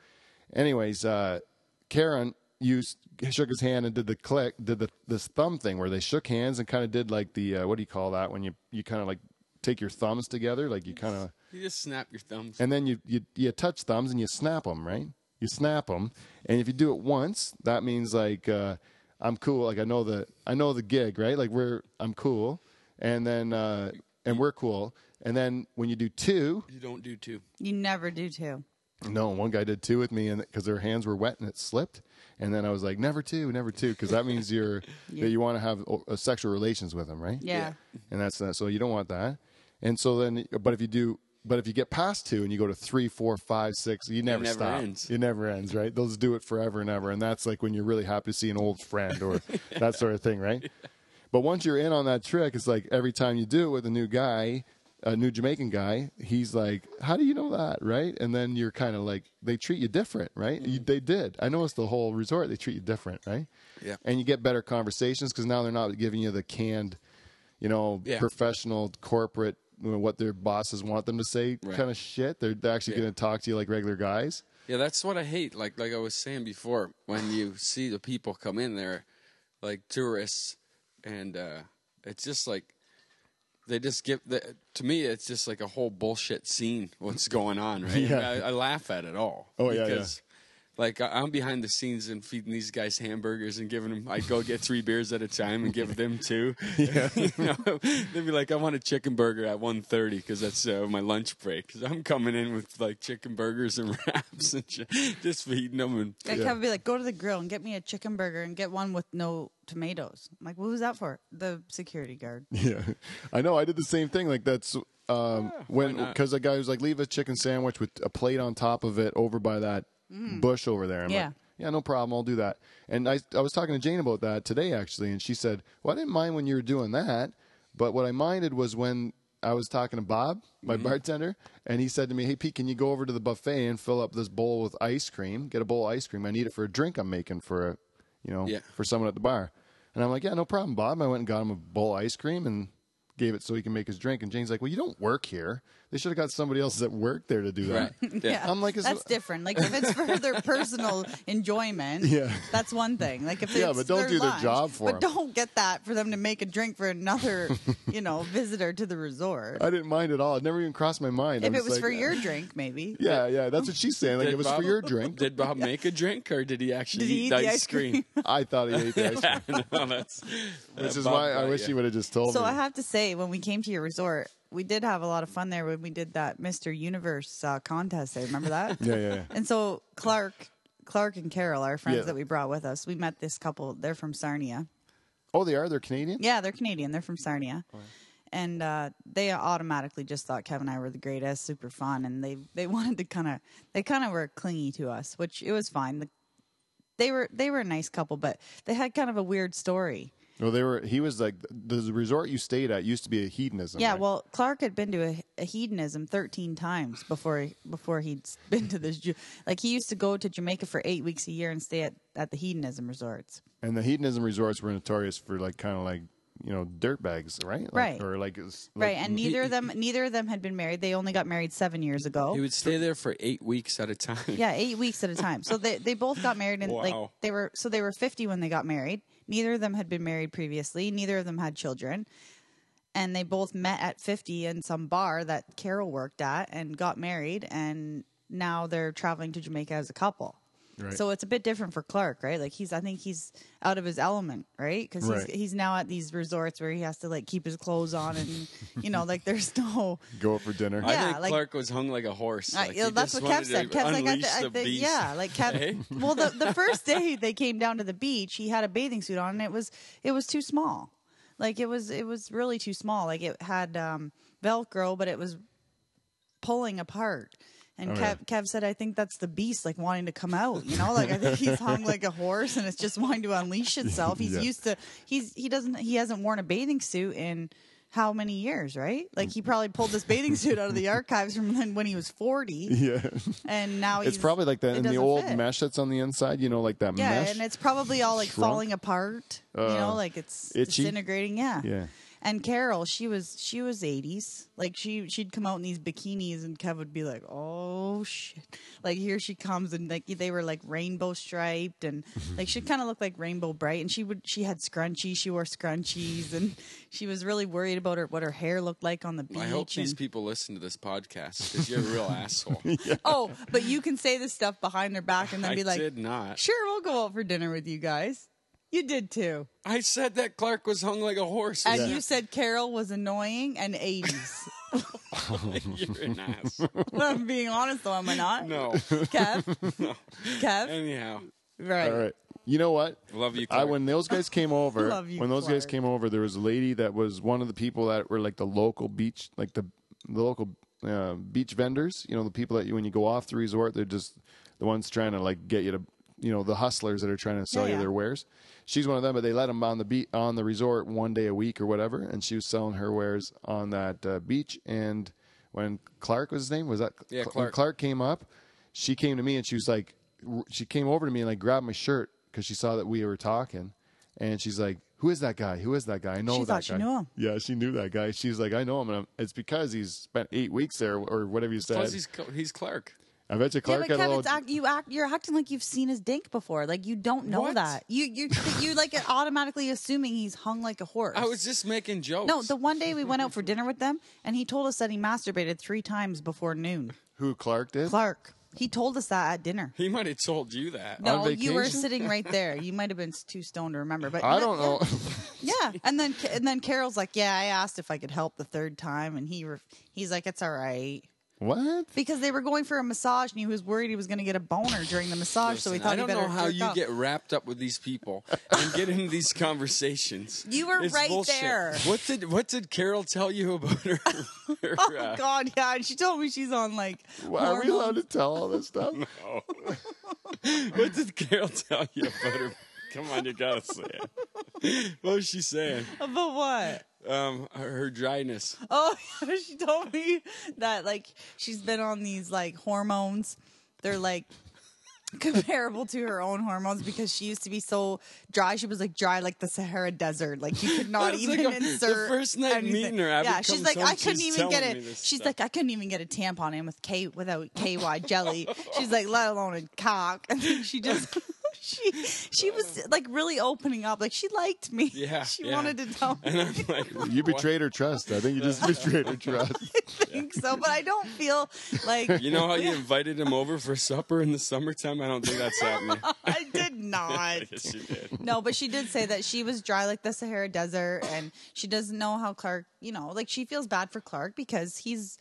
anyways. uh Karen used shook his hand and did the click, did the this thumb thing where they shook hands and kind of did like the uh, what do you call that when you you kind of like take your thumbs together, like you kind of you just snap your thumbs and then you, you you touch thumbs and you snap them, right? You snap them, and if you do it once, that means like uh, I'm cool, like I know the I know the gig, right? Like we're I'm cool, and then uh, and we're cool, and then when you do two, you don't do two, you never do two. No, one guy did two with me, and because their hands were wet and it slipped, and then I was like, "Never two, never two," because that means you're yeah. that you want to have uh, sexual relations with them, right? Yeah. yeah. And that's uh, so you don't want that, and so then, but if you do, but if you get past two and you go to three, four, five, six, you never, it never stop. Ends. It never ends, right? Those do it forever and ever, and that's like when you're really happy to see an old friend or that sort of thing, right? Yeah. But once you're in on that trick, it's like every time you do it with a new guy. A new Jamaican guy, he's like, how do you know that, right? And then you're kind of like, they treat you different, right? Mm-hmm. you, they did. I noticed the whole resort, they treat you different, right? Yeah. And you get better conversations because now they're not giving you the canned, you know, yeah. professional, corporate, you know, what their bosses want them to say right. kind of shit. They're, they're actually yeah. going to talk to you like regular guys. Yeah, that's what I hate. Like, like I was saying before, when you see the people come in there, like tourists, and uh, it's just like, they just give the, to me. It's just like a whole bullshit scene. What's going on, right? Yeah. I, I laugh at it all. Oh yeah, because, yeah. Like I'm behind the scenes and feeding these guys hamburgers and giving them. I go get three beers at a time and give them two. Yeah, you know, they'd be like, "I want a chicken burger at one thirty because that's uh, my lunch break." Because I'm coming in with like chicken burgers and wraps and shit, just feeding them. And I yeah. would be like, "Go to the grill and get me a chicken burger and get one with no." Tomatoes. I'm like, what was that for? The security guard. Yeah, I know. I did the same thing. Like that's um, yeah, when because a guy was like, leave a chicken sandwich with a plate on top of it over by that mm. bush over there. I'm yeah. Like, yeah, no problem. I'll do that. And I I was talking to Jane about that today actually, and she said, well, I didn't mind when you were doing that, but what I minded was when I was talking to Bob, my mm-hmm. bartender, and he said to me, hey, Pete, can you go over to the buffet and fill up this bowl with ice cream? Get a bowl of ice cream. I need it for a drink I'm making for a, you know, yeah. for someone at the bar. And I'm like, yeah, no problem, Bob. I went and got him a bowl of ice cream and gave it so he can make his drink. And Jane's like, well, you don't work here. They should have got somebody else that worked there to do that. Right. Yeah. I'm like, that's different. Like, if it's for their personal enjoyment, yeah. that's one thing. Like, if yeah, but don't do lunch, their job for but them. But don't get that for them to make a drink for another, you know, visitor to the resort. I didn't mind at all. It never even crossed my mind. If it was, was like, for your drink, maybe. Yeah, yeah, that's what she's saying. Like, did it was Bob, for your drink. Did Bob make a drink, or did he actually did he eat the ice cream? I thought he ate the ice cream. no, that's, Which uh, is Bob why I wish yeah. he would have just told so me. So I have to say, when we came to your resort, we did have a lot of fun there when we did that Mister Universe uh, contest. I remember that. yeah, yeah, yeah. And so Clark, Clark and Carol, our friends yeah. that we brought with us, we met this couple. They're from Sarnia. Oh, they are? They're Canadian? Yeah, they're Canadian. They're from Sarnia. Oh, yeah. And uh, they automatically just thought Kevin and I were the greatest, super fun. And they, they wanted to kind of, they kind of were clingy to us, which it was fine. The, they were, they were a nice couple, but they had kind of a weird story. Well, they were. He was like, the resort you stayed at used to be a Hedonism. Yeah, right? Well, Clark had been to a, a Hedonism thirteen times before he, before he'd been to this. Like, he used to go to Jamaica for eight weeks a year and stay at, at the Hedonism resorts. And the Hedonism resorts were notorious for, like, kind of like, you know, dirt bags, right? Like, right. Or like, like right. And neither of them, neither of them had been married. They only got married seven years ago. He would stay there for eight weeks at a time. Yeah, eight weeks at a time. So they they both got married, and wow. like they were so they were fifty when they got married. Neither of them had been married previously. Neither of them had children, and they both met at fifty in some bar that Carol worked at and got married. And now they're traveling to Jamaica as a couple. Right. So it's a bit different for Clark, right? Like he's, I think he's out of his element, right? Because right. he's, he's now at these resorts where he has to like keep his clothes on, and you know, like there's no go out for dinner. Yeah, I think like, Clark was hung like a horse. Like, I, that's what Kev said. Kev's like, I th I th yeah, like Kev. Hey? Well, the, the first day they came down to the beach, he had a bathing suit on, and it was it was too small. Like it was it was really too small. Like it had um, Velcro, but it was pulling apart. And oh, Kev, yeah. Kev said, I think that's the beast, like, wanting to come out, you know? Like, I think he's hung like a horse, and it's just wanting to unleash itself. He's yeah. used to – he's he doesn't – he hasn't worn a bathing suit in how many years, right? Like, he probably pulled this bathing suit out of the archives from when he was forty. Yeah. And now he's – it's probably like that in the old fit. mesh that's on the inside, you know, like that yeah, mesh. Yeah, and it's probably all, like, shrunk. falling apart, uh, you know? Like, it's itchy. disintegrating. Yeah. Yeah. And Carol, she was she was eighties. Like she she'd come out in these bikinis, and Kev would be like, "Oh shit!" Like here she comes, and like they were like rainbow striped, and like she kind of looked like Rainbow Bright. And she would she had scrunchies. She wore scrunchies, and she was really worried about her what her hair looked like on the beach. I hope and... these people listen to this podcast because you're a real asshole. Yeah. Oh, but you can say this stuff behind their back and then I be like, "Did not." Sure, we'll go out for dinner with you guys. You did too. I said that Clark was hung like a horse. And yeah. you said Carol was annoying and eighties. Oh, you're an ass. Well, I'm being honest though, am I not? No. Kev? No. Kev? Anyhow. Right. All right. You know what? Love you, Clark. I, when those guys came over, Love you, when those Clark. guys came over, there was a lady that was one of the people that were like the local beach, like the, the local uh, beach vendors. You know, the people that you, when you go off the resort, they're just the ones trying to like get you to, you know, the hustlers that are trying to sell yeah, you their yeah. wares. She's one of them, but they let them on the be on the resort one day a week or whatever, and she was selling her wares on that uh, beach. And when Clark was his name, was that yeah, Clark. When Clark came up, she came to me and she was like, she came over to me and like grabbed my shirt because she saw that we were talking, and she's like, "Who is that guy? Who is that guy? I know she that thought guy." She knew him. Yeah, she knew that guy. She's like, "I know him," and I'm, it's because he's spent eight weeks there or whatever you said. Plus he's he's Clark. I bet you Clark yeah, but Kev, it's act, you act, you're acting like you've seen his dink before. Like, you don't know what? that. You you you like automatically assuming he's hung like a horse. I was just making jokes. No, the one day we went out for dinner with them, and he told us that he masturbated three times before noon. Who, Clark did? Clark. He told us that at dinner. He might have told you that. No, you were sitting right there. You might have been too stoned to remember. But I don't know. Yeah, and then and then Carol's like, yeah, I asked if I could help the third time, and he ref he's like, it's all right. What? Because they were going for a massage, and he was worried he was going to get a boner during the massage, Listen, so he thought I don't he better know how you up. get wrapped up with these people and get into these conversations. You were it's right bullshit. there. What did What did Carol tell you about her? her oh uh, God, yeah, she told me she's on like. Well, are we allowed to tell all this stuff? No. What did Carol tell you about her? Come on, you gotta say it. What was she saying? About what? Um, her, her dryness. Oh, she told me that like she's been on these like hormones. They're like comparable to her own hormones because she used to be so dry. She was like dry like the Sahara Desert. Like you could not even like a, insert. The first night anything. meeting her, Abby yeah. She's like, home, I couldn't even get it. She's stuff. like, I couldn't even get a tampon in with K without K Y jelly. She's like, let alone a cock. And then she just. She she was like really opening up, like she liked me. Yeah, she yeah. wanted to tell me. And I'm like, you betrayed her trust. I think you just betrayed her trust. I think yeah. so, but I don't feel like you know how you invited him over for supper in the summertime. I don't think that's happening. I did not. Yes, you did. No, but she did say that she was dry like the Sahara Desert, and she doesn't know how Clark. You know, like she feels bad for Clark because he's.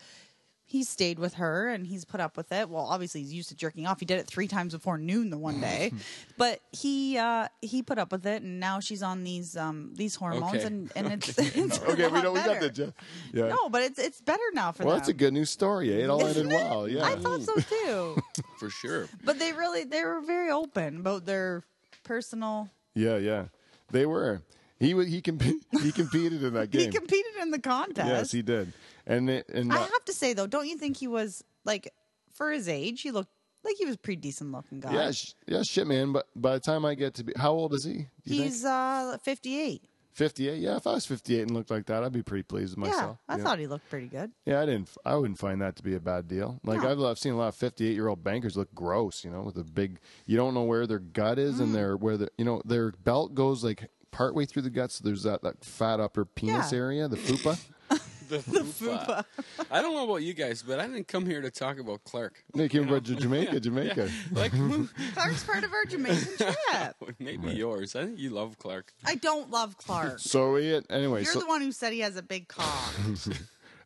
He stayed with her, and he's put up with it. Well, obviously, he's used to jerking off. He did it three times before noon the one day, but he uh, he put up with it, and now she's on these um, these hormones, okay. and and it's okay. It's okay we don't better. we got the yeah. No, but it's it's better now for well, them. Well, that's a good news story. Eh? It all Isn't ended it? well. Yeah, I thought so too. For sure. But they really they were very open about their personal. Yeah, yeah, they were. He he comp- he competed in that game. He competed in the contest. Yes, he did. And it, and I uh, have to say though, don't you think he was, like, for his age, he looked like he was a pretty decent looking guy. Yeah, sh- yeah, shit, man. But by the time I get to be, how old is he? He's think? uh fifty-eight. fifty-eight. Yeah, if I was fifty-eight and looked like that, I'd be pretty pleased with myself. Yeah, I you thought know? He looked pretty good. Yeah, I didn't. I wouldn't find that to be a bad deal. Like no. I've, I've seen a lot of fifty-eight-year-old bankers look gross. You know, with a big. You don't know where their gut is mm. and their where the you know their belt goes like. Partway through the gut, so there's that, that fat upper penis yeah. area, the fupa. the fupa. I don't know about you guys, but I didn't come here to talk about Clark. They came about to Jamaica, yeah. Jamaica. Yeah. Like Clark's part of our Jamaican trip. Maybe right. yours. I think you love Clark. I don't love Clark. So it anyway. You're so, the one who said he has a big cock.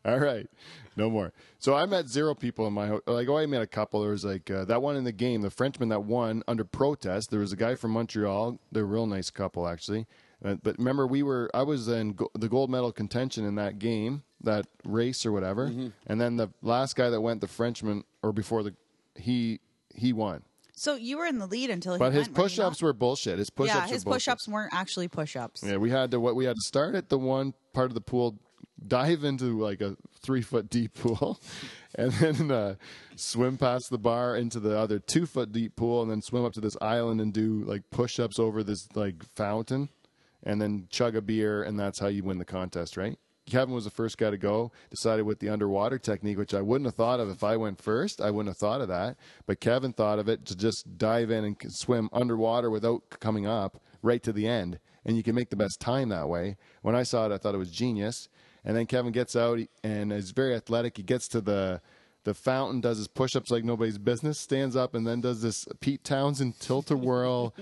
All right, no more. So I met zero people in my ho- like. Oh, I met a couple. There was like uh, that one in the game, the Frenchman that won under protest. There was a guy from Montreal. They're a real nice couple, actually. Uh, but remember, we were I was in go- the gold medal contention in that game, that race or whatever. Mm-hmm. And then the last guy that went, the Frenchman, or before the he he won. So you were in the lead until he But his push-ups were bullshit. His push-ups yeah, his were push-ups weren't actually push-ups. Yeah, we had to what we had to start at the one part of the pool. Dive into like a three foot deep pool and then uh, swim past the bar into the other two foot deep pool and then swim up to this island and do like push ups over this like fountain and then chug a beer. And that's how you win the contest, right? Kevin was the first guy to go, decided with the underwater technique, which I wouldn't have thought of if I went first. I wouldn't have thought of that. But Kevin thought of it to just dive in and swim underwater without coming up right to the end. And you can make the best time that way. When I saw it, I thought it was genius. And then Kevin gets out and is very athletic. He gets to the the fountain, does his push-ups like nobody's business, stands up, and then does this Pete Townsend tilt-a-whirl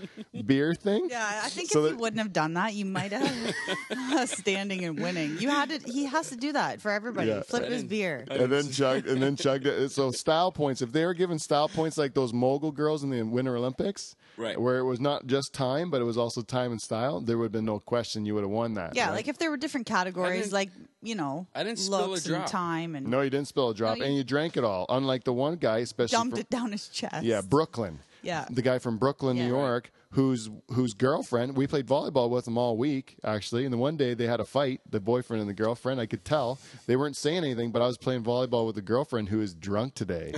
beer thing. Yeah, I think so if that- he wouldn't have done that, you might have standing and winning. You had to. He has to do that for everybody. Yeah. Flip his beer. And then chugged. And then chugged it. So style points. If they were given style points like those mogul girls in the Winter Olympics... Right. Where it was not just time, but it was also time and style, there would have been no question you would have won that. Yeah, right? Like if there were different categories, like, you know, I didn't spill a drop. And time. And... No, you didn't spill a drop. No, you... And you drank it all, unlike the one guy, especially. Dumped from... it down his chest. Yeah, Brooklyn. Yeah. The guy from Brooklyn, yeah, New York, right. whose whose girlfriend, we played volleyball with him all week, actually. And then one day they had a fight, the boyfriend and the girlfriend. I could tell. They weren't saying anything, but I was playing volleyball with the girlfriend who is drunk today.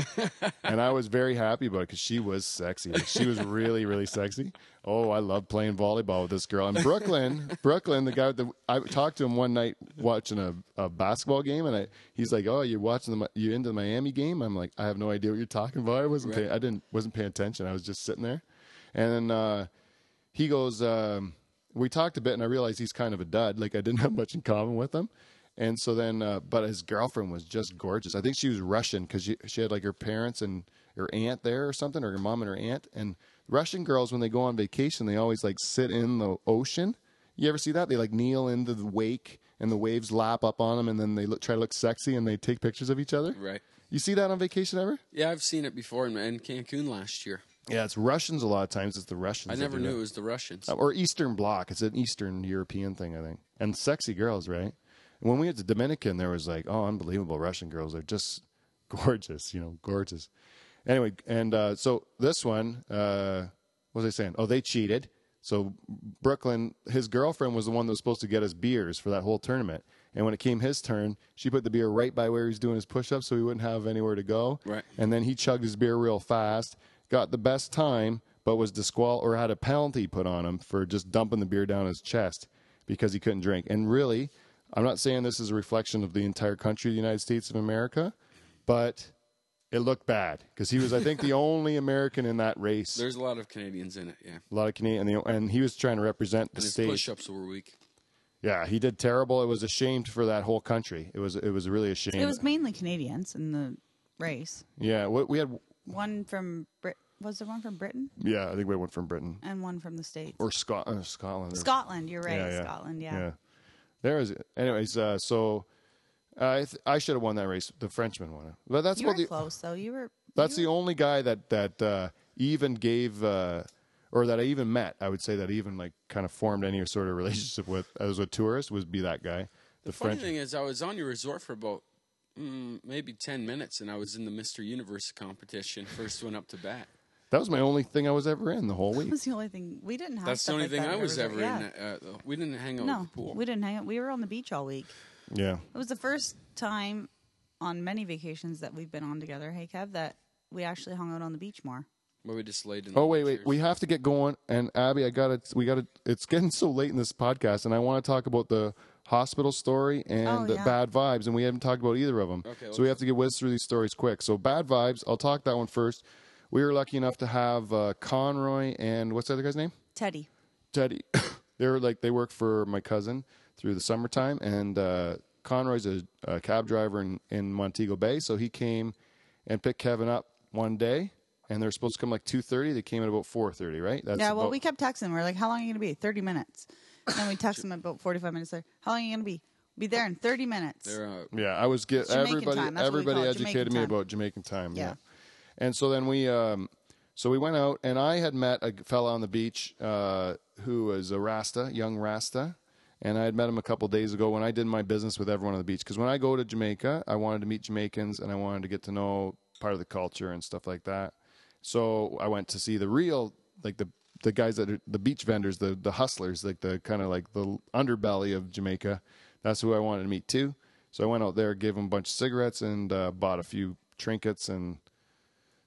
And I was very happy about it because she was sexy. She was really, really sexy. Oh, I love playing volleyball with this girl. And Brooklyn, Brooklyn, the guy, the, I talked to him one night watching a, a basketball game, and I, he's like, "Oh, you're watching the, you into the Miami game?" I'm like, "I have no idea what you're talking about. I wasn't, right. pay, I didn't, wasn't paying attention. I was just sitting there." And then uh, he goes, um, "We talked a bit, and I realized he's kind of a dud. Like I didn't have much in common with him." And so then, uh, but his girlfriend was just gorgeous. I think she was Russian because she she had like her parents and her aunt there or something, or her mom and her aunt and. Russian girls, when they go on vacation, they always, like, sit in the ocean. You ever see that? They, like, kneel into the wake, and the waves lap up on them, and then they look, try to look sexy, and they take pictures of each other. Right. You see that on vacation ever? Yeah, I've seen it before in, in Cancun last year. Yeah, it's Russians a lot of times. It's the Russians. I never knew it. it was the Russians. Or Eastern Bloc. It's an Eastern European thing, I think. And sexy girls, right? When we went to Dominican, there was, like, oh, unbelievable Russian girls. They're just gorgeous, you know, gorgeous. Anyway, and uh, so this one, uh, what was I saying? Oh, they cheated. So Brooklyn, his girlfriend was the one that was supposed to get us beers for that whole tournament. And when it came his turn, she put the beer right by where he was doing his push-ups so he wouldn't have anywhere to go. Right. And then he chugged his beer real fast, got the best time, but was disqual or had a penalty put on him for just dumping the beer down his chest because he couldn't drink. And really, I'm not saying this is a reflection of the entire country of the United States of America, but... It looked bad because he was, I think, the only American in that race. There's a lot of Canadians in it, yeah. A lot of Canadians, and, and he was trying to represent the state. His push-ups were weak. Yeah, he did terrible. It was ashamed for that whole country. It was it was really a shame. It was mainly Canadians in the race. Yeah, we, we had one from Brit. Was there one from Britain? Yeah, I think we had one from Britain and one from the States or Scot- uh, Scotland. Scotland, you're right. Yeah, yeah. Scotland, yeah. yeah. There is, anyways. Uh, so. Uh, I, th- I should have won that race. The Frenchman won it, but that's you what were the, close though. You were. You that's were... the only guy that that uh, even gave, uh, or that I even met. I would say that I even like kind of formed any sort of relationship with as a tourist would be that guy. The, the funny Frenchman. thing is, I was on your resort for about mm, maybe ten minutes, and I was in the Mister Universe competition. First one up to bat. That was my only thing I was ever in the whole week. That was the only thing. We didn't have That's stuff the only like thing that I was ever yeah. in. Uh, we didn't hang out no, at the pool. We didn't hang out. We were on the beach all week. Yeah. It was the first time on many vacations that we've been on together, hey, Kev, that we actually hung out on the beach more. Well, we just laid in the oh, wait, wait. We have to get going. And, Abby, I got it. We got it. It's getting so late in this podcast, and I want to talk about the hospital story and oh, the yeah. bad vibes, and we haven't talked about either of them. Okay, so we have to get whizzed through these stories quick. So, bad vibes. I'll talk that one first. We were lucky enough to have uh, Conroy and what's the other guy's name? Teddy. Teddy. They were like, they work for my cousin through the summertime. And uh, Conroy's a, a cab driver in, in Montego Bay. So he came and picked Kevin up one day. And they're supposed to come like two thirty. They came at about four thirty, right? That's yeah, well, about... we kept texting. We're like, how long are you going to be? thirty minutes. And we texted them about forty-five minutes later. How long are you going to be? Be there in thirty minutes. Uh, yeah, I was get everybody, everybody educated me about Jamaican time. Yeah. yeah. And so then we, um, so we went out, and I had met a fella on the beach uh, who was a Rasta, young Rasta, and I had met him a couple days ago when I did my business with everyone on the beach. Because when I go to Jamaica, I wanted to meet Jamaicans, and I wanted to get to know part of the culture and stuff like that. So I went to see the real, like the the guys that are the beach vendors, the the hustlers, like the kind of like the underbelly of Jamaica. That's who I wanted to meet too. So I went out there, gave them a bunch of cigarettes, and uh, bought a few trinkets and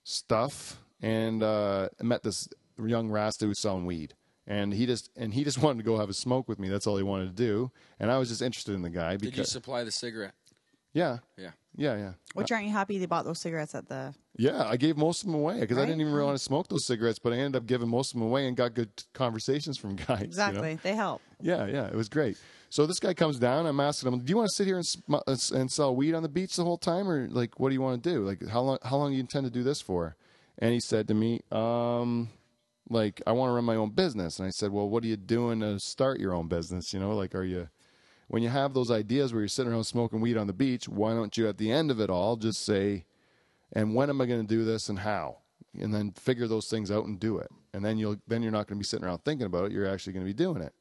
stuff, and uh met this young Rasta who was selling weed, and he just and he just wanted to go have a smoke with me. That's all he wanted to do, and I was just interested in the guy. Because, did you supply the cigarette? Yeah, yeah, yeah, yeah. Which aren't you happy they bought those cigarettes at the? Yeah, I gave most of them away because right? I didn't even really want to smoke those cigarettes, but I ended up giving most of them away and got good conversations from guys. Exactly, you know? They help. Yeah, yeah, it was great. So this guy comes down. I'm asking him, "Do you want to sit here and sm and sell weed on the beach the whole time, or like, what do you want to do? Like, how long how long do you intend to do this for?" And he said to me, um, "Like, I want to run my own business." And I said, "Well, what are you doing to start your own business? You know, like, are you when you have those ideas where you're sitting around smoking weed on the beach? Why don't you at the end of it all just say, and when am I going to do this and how, and then figure those things out and do it, and then you'll then you're not going to be sitting around thinking about it. You're actually going to be doing it."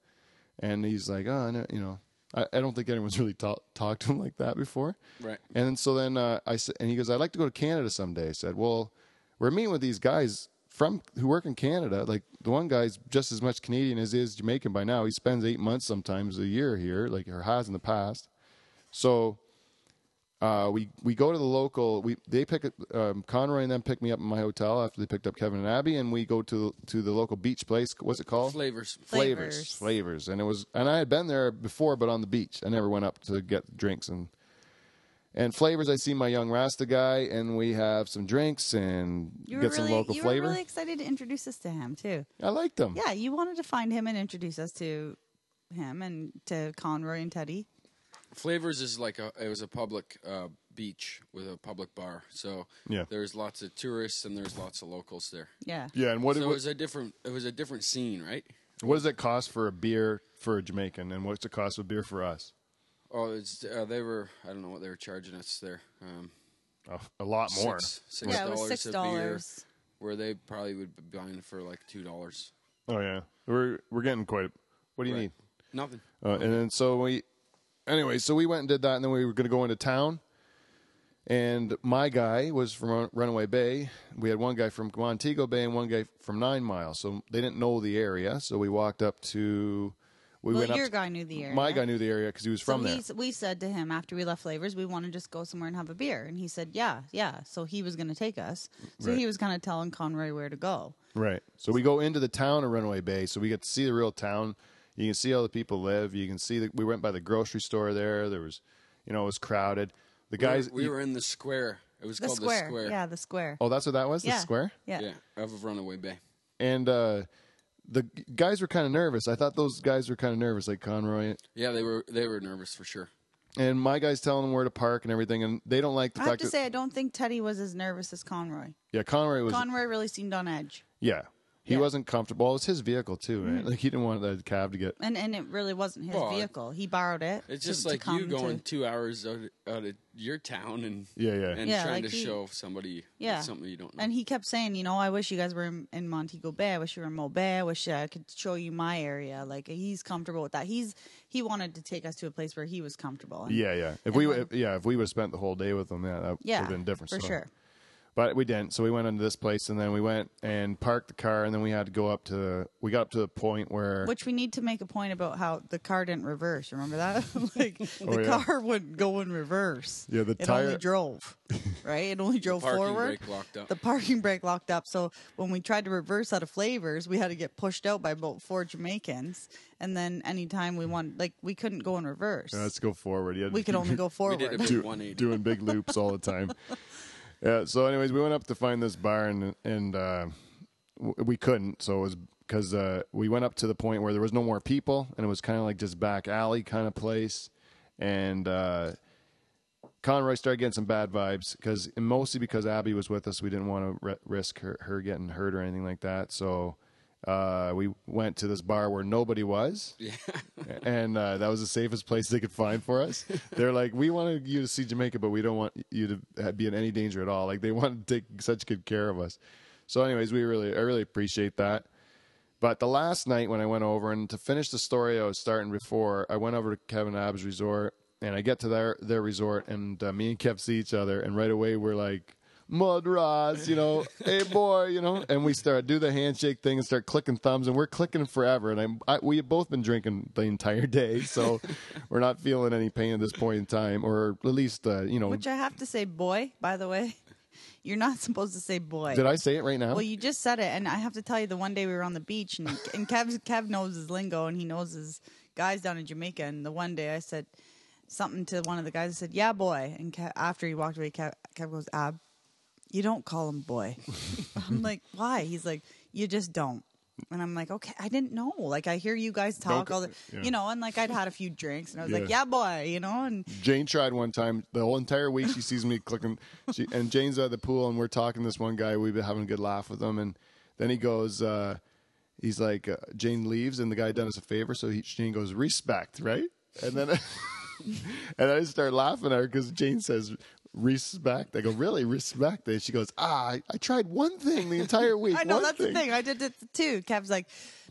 And he's like, oh, no, you know, I, I don't think anyone's really ta talked to him like that before. Right. And then, so then uh, I said, and he goes, I'd like to go to Canada someday. I said, well, we're meeting with these guys from who work in Canada. Like, the one guy's just as much Canadian as he is Jamaican by now. He spends eight months sometimes a year here, like, or has in the past. So uh, we, we go to the local, we, they pick, um, Conroy and them pick me up in my hotel after they picked up Kevin and Abby, and we go to, to the local beach place. What's it called? Flavors. Flavors. Flavors. Flavors. And it was, and I had been there before, but on the beach. I never went up to get drinks and, and Flavors. I see my young Rasta guy, and we have some drinks and you get some really, local you flavor. You were really excited to introduce us to him too. I liked him. Yeah. You wanted to find him and introduce us to him and to Conroy and Teddy. Flavors is like a, it was a public uh, beach with a public bar. So yeah, there's lots of tourists and there's lots of locals there. Yeah. Yeah. And what, so it, what it was a different, it was a different scene, right? What does it cost for a beer for a Jamaican? And what's the cost of a beer for us? Oh, it's, uh, they were, I don't know what they were charging us there. Um, oh, a lot six, more. Six yeah, dollars it was six a beer, where they probably would be buying for like two dollars. Oh yeah. We're, we're getting quite a, what do you right. need? Nothing. Uh, okay. And then, so we, Anyway, so we went and did that, and then we were going to go into town. And my guy was from Runaway Bay. We had one guy from Montego Bay and one guy from Nine Miles. So they didn't know the area, so we walked up to... We well, went your up to, guy knew the area. My guy knew the area because he was so from there. We said to him after we left Flavors, we want to just go somewhere and have a beer. And he said, yeah, yeah. So he was going to take us. So right. he was kind of telling Conroy where to go. Right. So, so we go into the town of Runaway Bay, so we get to see the real town. You can see how the people live. You can see that we went by the grocery store there. There was, you know, it was crowded. The guys we were, we were in the square. It was the called square. the square. Yeah, the square. Oh, that's what that was. Yeah. The square. Yeah. Yeah. Out of Runaway Bay. And uh, the guys were kind of nervous. I thought those guys were kind of nervous, like Conroy. Yeah, they were. They were nervous for sure. And my guy's telling them where to park and everything, and they don't like the I fact. I have to that say, I don't think Teddy was as nervous as Conroy. Yeah, Conroy was. Conroy really seemed on edge. Yeah. He yeah. wasn't comfortable. It was his vehicle too, right? Mm-hmm. Like, he didn't want the cab to get. And and it really wasn't his well, vehicle. He borrowed it. It's to, just like you going to... two hours out of, out of your town and yeah, yeah, and yeah, trying like to he, show somebody yeah. something you don't know. And he kept saying, you know, I wish you guys were in, in Montego Bay. I wish you were in Mo Bay. I wish I could show you my area. Like, he's comfortable with that. He's he wanted to take us to a place where he was comfortable. And, yeah, yeah. If we when, if, yeah, if we would have spent the whole day with him, yeah, that yeah, would have been different for so. sure. But we didn't, so we went into this place, and then we went and parked the car, and then we had to go up to, we got up to the point where... Which we need to make a point about how the car didn't reverse, remember that? like, oh, the yeah. car wouldn't go in reverse. Yeah, the tire... It only drove, right? It only drove the forward. The parking brake locked up. The parking brake locked up, so when we tried to reverse out of Flavors, we had to get pushed out by about four Jamaicans, and then any time we wanted, like, we couldn't go in reverse. Yeah, let's go forward. Yeah, we could only go forward. We did a big one eighty. Doing big loops all the time. Yeah, so anyways, we went up to find this bar, and and uh, we couldn't, so it was because uh, we went up to the point where there was no more people, and it was kind of like just back alley kind of place, and uh, Conroy started getting some bad vibes, because mostly because Abby was with us, we didn't want to re- risk her, her getting hurt or anything like that, so uh, we went to this bar where nobody was, yeah. and uh, that was the safest place they could find for us. They're like, we wanted you to see Jamaica, but we don't want you to be in any danger at all. Like, they wanted to take such good care of us. So anyways, we really, I really appreciate that. But the last night when I went over, and to finish the story I was starting before, I went over to Kevin Ab's resort, and I get to their, their resort, and uh, me and Kev see each other, and right away we're like, mud rods, you know, hey boy, you know, and we start do the handshake thing and start clicking thumbs, and we're clicking forever. And I'm, I, we have both been drinking the entire day, so we're not feeling any pain at this point in time, or at least, uh, you know. Which I have to say, boy, by the way, you're not supposed to say boy. Did I say it right now? Well, you just said it, and I have to tell you, the one day we were on the beach, and, and Kev, Kev knows his lingo, and he knows his guys down in Jamaica, and the one day I said something to one of the guys, I said, yeah, boy, and Kev, after he walked away, Kev, Kev goes, Ab. You don't call him boy. I'm like, why? He's like, you just don't. And I'm like, okay, I didn't know. Like, I hear you guys talk Milk, all the, yeah. you know, and like I'd had a few drinks, and I was yeah. like, yeah, boy, you know. And Jane tried one time. The whole entire week she sees me clicking. She, and Jane's at the pool, and we're talking to this one guy. We've been having a good laugh with him. And then he goes, uh, he's like, uh, Jane leaves, and the guy done us a favor. So he, Jane goes, respect, right? And then and I start laughing at her because Jane says, respect. I go, really? Respect? And she goes, ah, I, I tried one thing the entire week. I know, one that's thing. the thing. I did it too. Kev's like,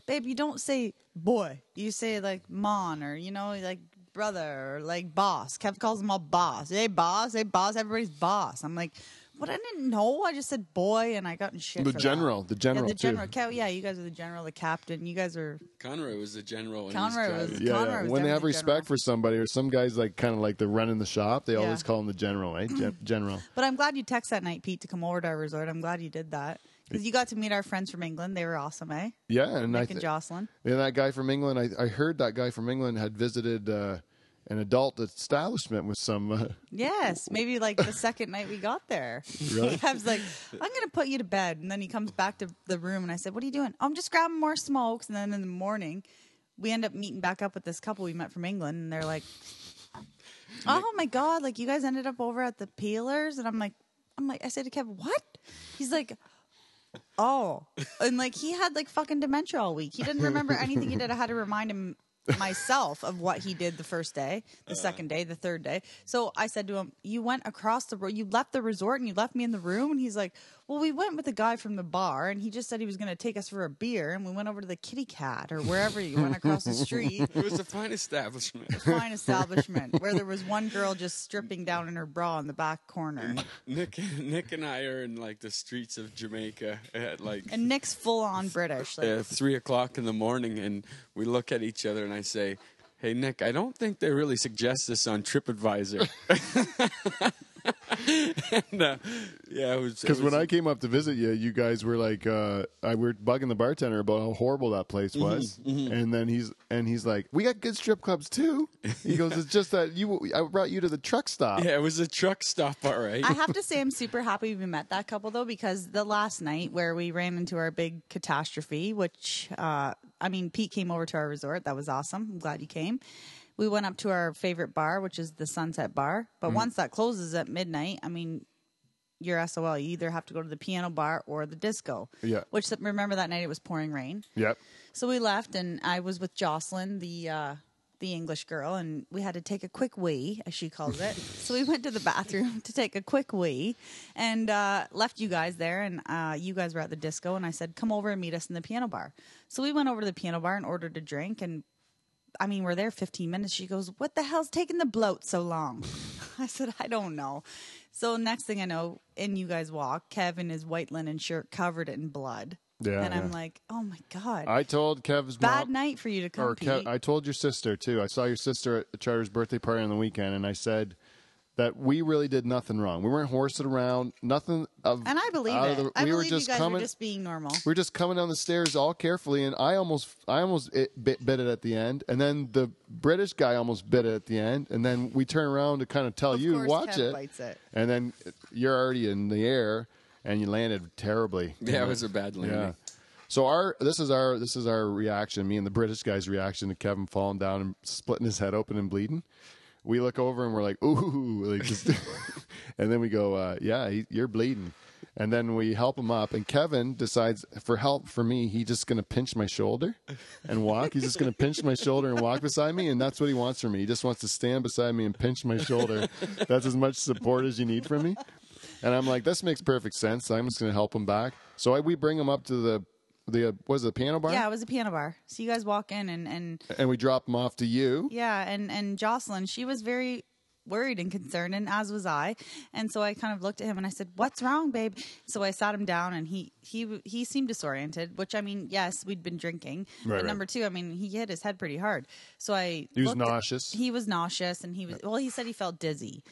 babe, you don't say boy. You say like mon, or, you know, like brother, or like boss. Kev calls them all boss. Hey, boss. Hey, boss. Everybody's boss. I'm like, what? I didn't know. I just said boy, and I got in shit. The for general. That. The general, yeah, the general. Kev, yeah, you guys are the general, the captain. You guys are... Conroy was the general. Conroy was, yeah, Conroy yeah. was when they have respect general. for somebody, or some guys like kind of like they're running the shop, they yeah. always call him the general, right? Gen- general. But I'm glad you text that night, Pete, to come over to our resort. I'm glad you did that. Because you got to meet our friends from England. They were awesome, eh? Yeah. And Mike I th- and Jocelyn. Yeah, that guy from England. I, I heard that guy from England had visited... Uh, an adult establishment with some... Uh, yes, maybe like the second night we got there. Really? I was like, I'm going to put you to bed. And then he comes back to the room, and I said, what are you doing? Oh, I'm just grabbing more smokes. And then in the morning, we end up meeting back up with this couple we met from England, and they're like, oh my God, like you guys ended up over at the Peelers? And I'm like, I'm like, I said to Kevin, what? He's like... Oh. And like he had like fucking dementia all week. He didn't remember anything he did. I had to remind him myself of what he did the first day, the uh, second day, the third day. So I said to him, you went across the road, you left the resort and you left me in the room. And he's like, well, we went with a guy from the bar, and he just said he was going to take us for a beer, and we went over to the Kitty Cat or wherever you went across the street. It was a fine establishment. A fine establishment where there was one girl just stripping down in her bra in the back corner. Nick Nick and I are in like the streets of Jamaica at like... And Nick's full on British. Like, at three o'clock in the morning, and we look at each other and I say, hey, Nick, I don't think they really suggest this on TripAdvisor. And, uh, yeah, it was because when I came up to visit you, you guys were like, uh, I we were bugging the bartender about how horrible that place was, mm-hmm, mm-hmm. and then he's and he's like, we got good strip clubs too. He goes, it's just that you, I brought you to the truck stop. Yeah, it was a truck stop, all right. I have to say, I'm super happy we met that couple though, because the last night where we ran into our big catastrophe, which uh, I mean, Pete came over to our resort. That was awesome. I'm glad you came. We went up to our favorite bar, which is the Sunset Bar. But mm-hmm. once that closes at midnight, I mean, you're S O L. You either have to go to the piano bar or the disco. Yeah. Which, remember that night it was pouring rain? Yep. So we left, and I was with Jocelyn, the uh, the English girl, and we had to take a quick wee, as she calls it. So we went to the bathroom to take a quick wee, and uh, left you guys there, and uh, you guys were at the disco, and I said, come over and meet us in the piano bar. So we went over to the piano bar and ordered a drink, and I mean, we're there fifteen minutes. She goes, what the hell's taking the bloat so long? I said, I don't know. So next thing I know, in you guys walk, Kev in his white linen shirt covered in blood. Yeah, and yeah. I'm like, oh my God. I told Kev's bad mom, night for you to come. Or Kev, I told your sister too. I saw your sister at the Charter's birthday party on the weekend, and I said that we really did nothing wrong. We weren't horsing around, nothing. Of, and I believe it. The, I we believe were just you guys coming, were just being normal. We were just coming down the stairs all carefully, and I almost, I almost it, bit, bit it at the end, and then the British guy almost bit it at the end, and then we turn around to kind of tell of you watch Kev it, bites it, and then you're already in the air. And you landed terribly. Yeah, it was a bad landing. Yeah. So our this is our this is our reaction. Me and the British guy's reaction to Kevin falling down and splitting his head open and bleeding. We look over and we're like, ooh, like just, and then we go, uh, yeah, he, you're bleeding. And then we help him up, and Kevin decides for help for me, he's just gonna pinch my shoulder and walk. He's just gonna pinch my shoulder and walk beside me, and that's what he wants from me. He just wants to stand beside me and pinch my shoulder. That's as much support as you need from me. And I'm like, this makes perfect sense. I'm just going to help him back. So I, we bring him up to the, the uh, was it the piano bar? Yeah, it was a piano bar. So you guys walk in and... And, and we drop him off to you. Yeah, and, and Jocelyn, she was very worried and concerned, and as was I. And so I kind of looked at him and I said, what's wrong, babe? So I sat him down, and he, he, he seemed disoriented, which, I mean, yes, we'd been drinking. Right, but right. number two, I mean, he hit his head pretty hard. So I... He was nauseous. At, he was nauseous, and he was... Well, he said he felt dizzy.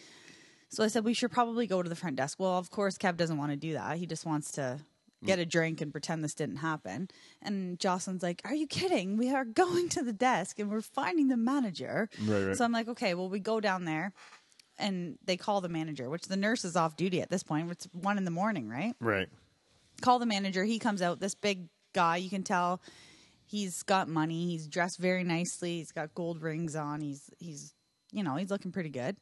So I said, we should probably go to the front desk. Well, of course, Kev doesn't want to do that. He just wants to get a drink and pretend this didn't happen. And Jocelyn's like, are you kidding? We are going to the desk and we're finding the manager. Right, right. So I'm like, okay, well, we go down there and they call the manager, which the nurse is off duty at this point. It's one in the morning, right? Right. Call the manager. He comes out, this big guy, you can tell he's got money. He's dressed very nicely. He's got gold rings on. He's, he's, you know, he's looking pretty good.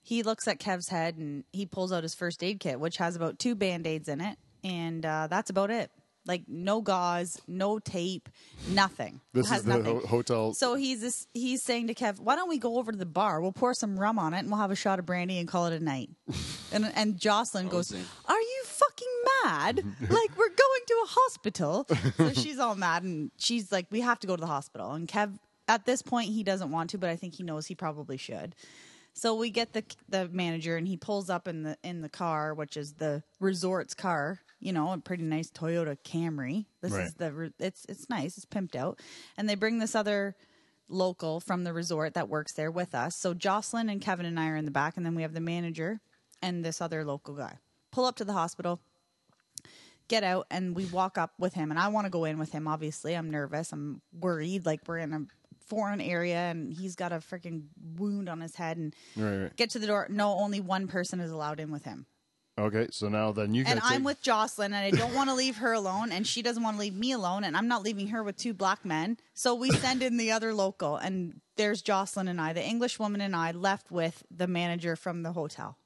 He looks at Kev's head and he pulls out his first aid kit, which has about two Band-Aids in it. And uh, that's about it. Like, no gauze, no tape, nothing. This is the ho hotel. So he's, this, he's saying to Kev, why don't we go over to the bar? We'll pour some rum on it and we'll have a shot of brandy and call it a night. and, and Jocelyn goes, are you fucking mad? Like, we're going to a hospital. So she's all mad and she's like, we have to go to the hospital. And Kev, at this point, he doesn't want to, but I think he knows he probably should. So we get the the manager, and he pulls up in the in the car, which is the resort's car, you know, a pretty nice Toyota Camry. This right. is the it's it's nice, it's pimped out, and they bring this other local from the resort that works there with us. So Jocelyn and Kevin and I are in the back, and then we have the manager and this other local guy. Pull up to the hospital, get out, and we walk up with him. And I want to go in with him. Obviously, I'm nervous, I'm worried, like we're in a foreign area and he's got a freaking wound on his head and right, right. get to the door. No, only one person is allowed in with him. Okay, so now then you and I'm with Jocelyn and I don't want to leave her alone and she doesn't want to leave me alone and I'm not leaving her with two black men. So we send in the other local and there's Jocelyn and I, the English woman and I, left with the manager from the hotel.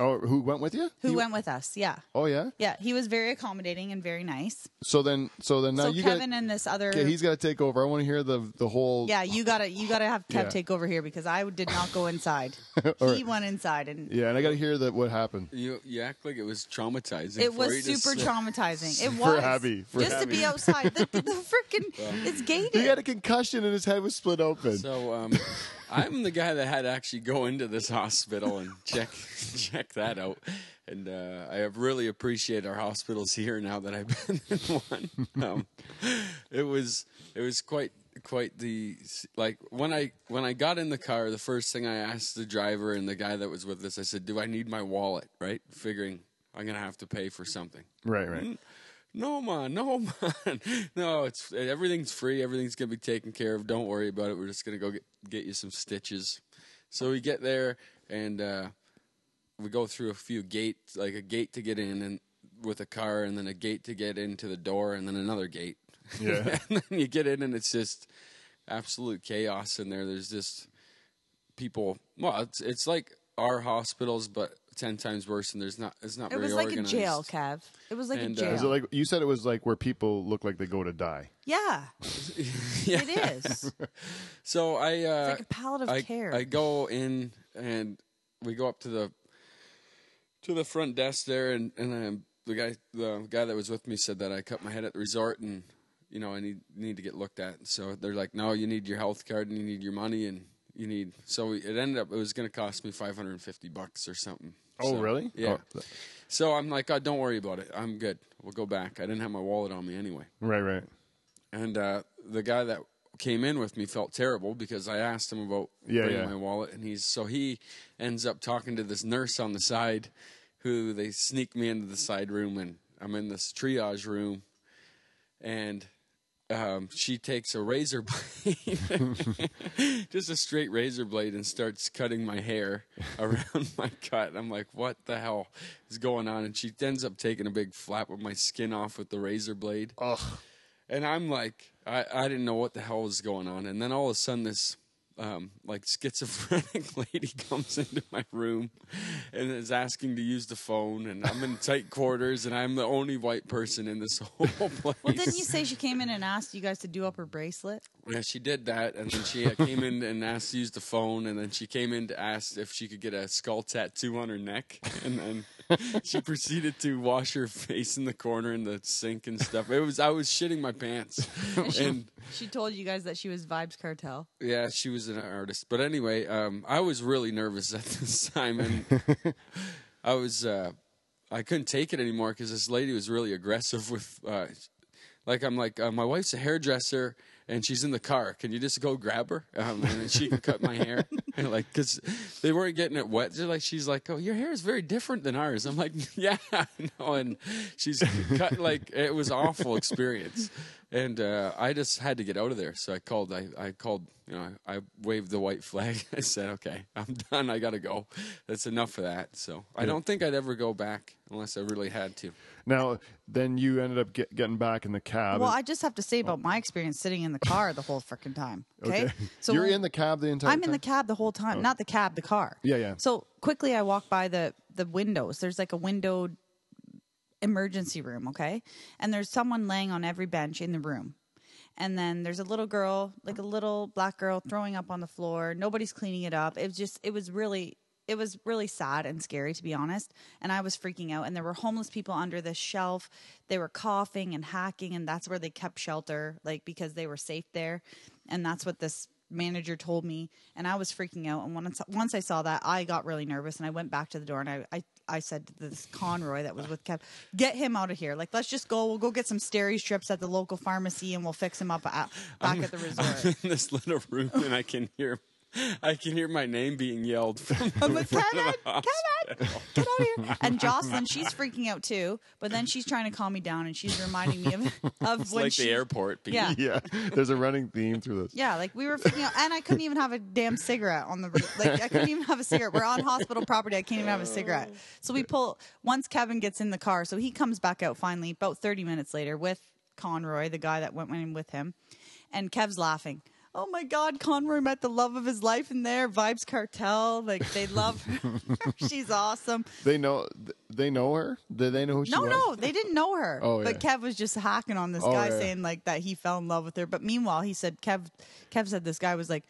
Oh, who went with you? Who he... went with us? Yeah. Oh, yeah. Yeah, he was very accommodating and very nice. So then, so then now so you got Kevin gotta, and this other. Okay, he's got to take over. I want to hear the the whole. Yeah, you gotta you gotta have Kev yeah. take over here because I did not go inside. He right. went inside and. Yeah, and I gotta hear that what happened. You you act like it was traumatizing. It was super to... traumatizing. It was for Abby, for just Abby. to be outside. The, the, the freaking well, it's gated. He had a concussion and his head was split open. So um. I'm the guy that had to actually go into this hospital and check check that out. And uh, I have really appreciate our hospitals here now that I've been in one. Um, it was it was quite quite the like when I when I got in the car, the first thing I asked the driver and the guy that was with us, I said, "Do I need my wallet?" Right, figuring I'm gonna have to pay for something. Right, right. Mm-hmm. No, man, no, man. No, it's everything's free. Everything's going to be taken care of. Don't worry about it. We're just going to go get, get you some stitches. So we get there, and uh, we go through a few gates, like a gate to get in and with a car, and then a gate to get into the door, and then another gate. Yeah. And then you get in, and it's just absolute chaos in there. There's just people. Well, it's, it's like our hospitals, but... ten times worse, and there's not. It's not. It very was like organized. a jail, Kev. It was like and, uh, a jail. Is it like, you said it was like where people look like they go to die. Yeah, yeah. It is. So I, uh, it's like a palliative I, care. I go in, and we go up to the to the front desk there, and and um, the guy, the guy that was with me, said that I cut my head at the resort, and you know I need need to get looked at. So they're like, no, you need your health card, and you need your money, and you need. So it ended up, it was going to cost me five hundred fifty bucks or something. Oh, so, really? Yeah. Oh. So I'm like, oh, don't worry about it. I'm good. We'll go back. I didn't have my wallet on me anyway. Right, right. And uh, the guy that came in with me felt terrible because I asked him about yeah, bringing yeah. my wallet. And he's so he ends up talking to this nurse on the side who they sneak me into the side room. And I'm in this triage room. And um, she takes a razor blade, just a straight razor blade, and starts cutting my hair around my cut. I'm like, what the hell is going on? And she ends up taking a big flap of my skin off with the razor blade. Ugh. And I'm like, I, I didn't know what the hell was going on. And then all of a sudden this, um, like, schizophrenic lady comes into my room and is asking to use the phone. And I'm in tight quarters, and I'm the only white person in this whole place. Well, didn't you say she came in and asked you guys to do up her bracelet? Yeah, she did that. And then she came in and asked to use the phone. And then she came in to ask if she could get a skull tattoo on her neck. And then... she proceeded to wash her face in the corner in the sink and stuff. It was I was shitting my pants. And she, and she told you guys that she was Vibes Cartel. Yeah, she was an artist. But anyway, um, I was really nervous at this time, and I was uh, I couldn't take it anymore because this lady was really aggressive with. Uh, like I'm like uh, my wife's a hairdresser. And she's in the car. Can you just go grab her? Um, and then she can cut my hair. And like, because they weren't getting it wet. They're like, she's like, oh, your hair is very different than ours. I'm like, yeah. No, and she's cut, like, it was an awful experience. And uh, I just had to get out of there. So I called, I, I called, you know, I, I waved the white flag. I said, okay, I'm done. I got to go. That's enough of that. So I don't think I'd ever go back unless I really had to. Now, then you ended up get, getting back in the cab. Well, I just have to say about my experience sitting in the car the whole freaking time. Okay. okay. So You're in the cab the entire I'm time? I'm in the cab the whole time. Oh. Not the cab, the car. Yeah, yeah. So quickly I walk by the, the windows. There's like a windowed emergency room, okay? And there's someone laying on every bench in the room. And then there's a little girl, like a little black girl throwing up on the floor. Nobody's cleaning it up. It was just, it was really... It was really sad and scary, to be honest. And I was freaking out. And there were homeless people under this shelf. They were coughing and hacking. And that's where they kept shelter, like, because they were safe there. And that's what this manager told me. And I was freaking out. And once, once I saw that, I got really nervous. And I went back to the door. And I, I, I said to this Conroy that was with Kev, get him out of here. Like, let's just go. We'll go get some Steri strips at the local pharmacy. And we'll fix him up at, back I'm, at the resort. I'm in this little room, and I can hear I can hear my name being yelled from the like, Kevin, Kevin, get out of here. And Jocelyn, she's freaking out too, but then she's trying to calm me down, and she's reminding me of, of it's when like she, the airport. Yeah. yeah. There's a running theme through this. Yeah. Like we were freaking out, and I couldn't even have a damn cigarette on the, like I couldn't even have a cigarette. We're on hospital property. I can't even have a cigarette. So we pull, once Kevin gets in the car, so he comes back out finally about thirty minutes later with Conroy, the guy that went in with him, and Kev's laughing. Oh my God, Conroy met the love of his life in there. Vibes Cartel, like they love her. She's awesome. They know, they know her. Did they know who she no, was? No, no, they didn't know her. Oh, but yeah. Kev was just hacking on this oh, guy, yeah. saying like that he fell in love with her. But meanwhile, he said Kev, Kev said this guy was like,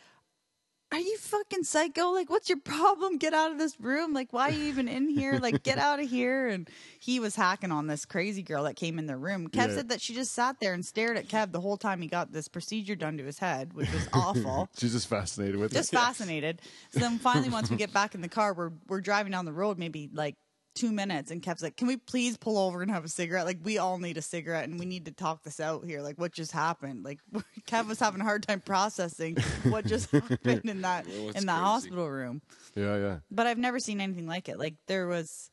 "Are you fucking psycho? Like, what's your problem? Get out of this room. Like, why are you even in here? Like, get out of here." And he was hacking on this crazy girl that came in the room. Kev yeah. said that she just sat there and stared at Kev the whole time he got this procedure done to his head, which was awful. She's just fascinated with just it. Just fascinated. So then finally, once we get back in the car, we're, we're driving down the road maybe like two minutes. And Kev's like, "Can we please pull over and have a cigarette? Like, we all need a cigarette, and we need to talk this out here. Like, what just happened?" Like, Kev was having a hard time processing what just happened in that well, in that crazy. hospital room. Yeah, yeah. But I've never seen anything like it. Like, there was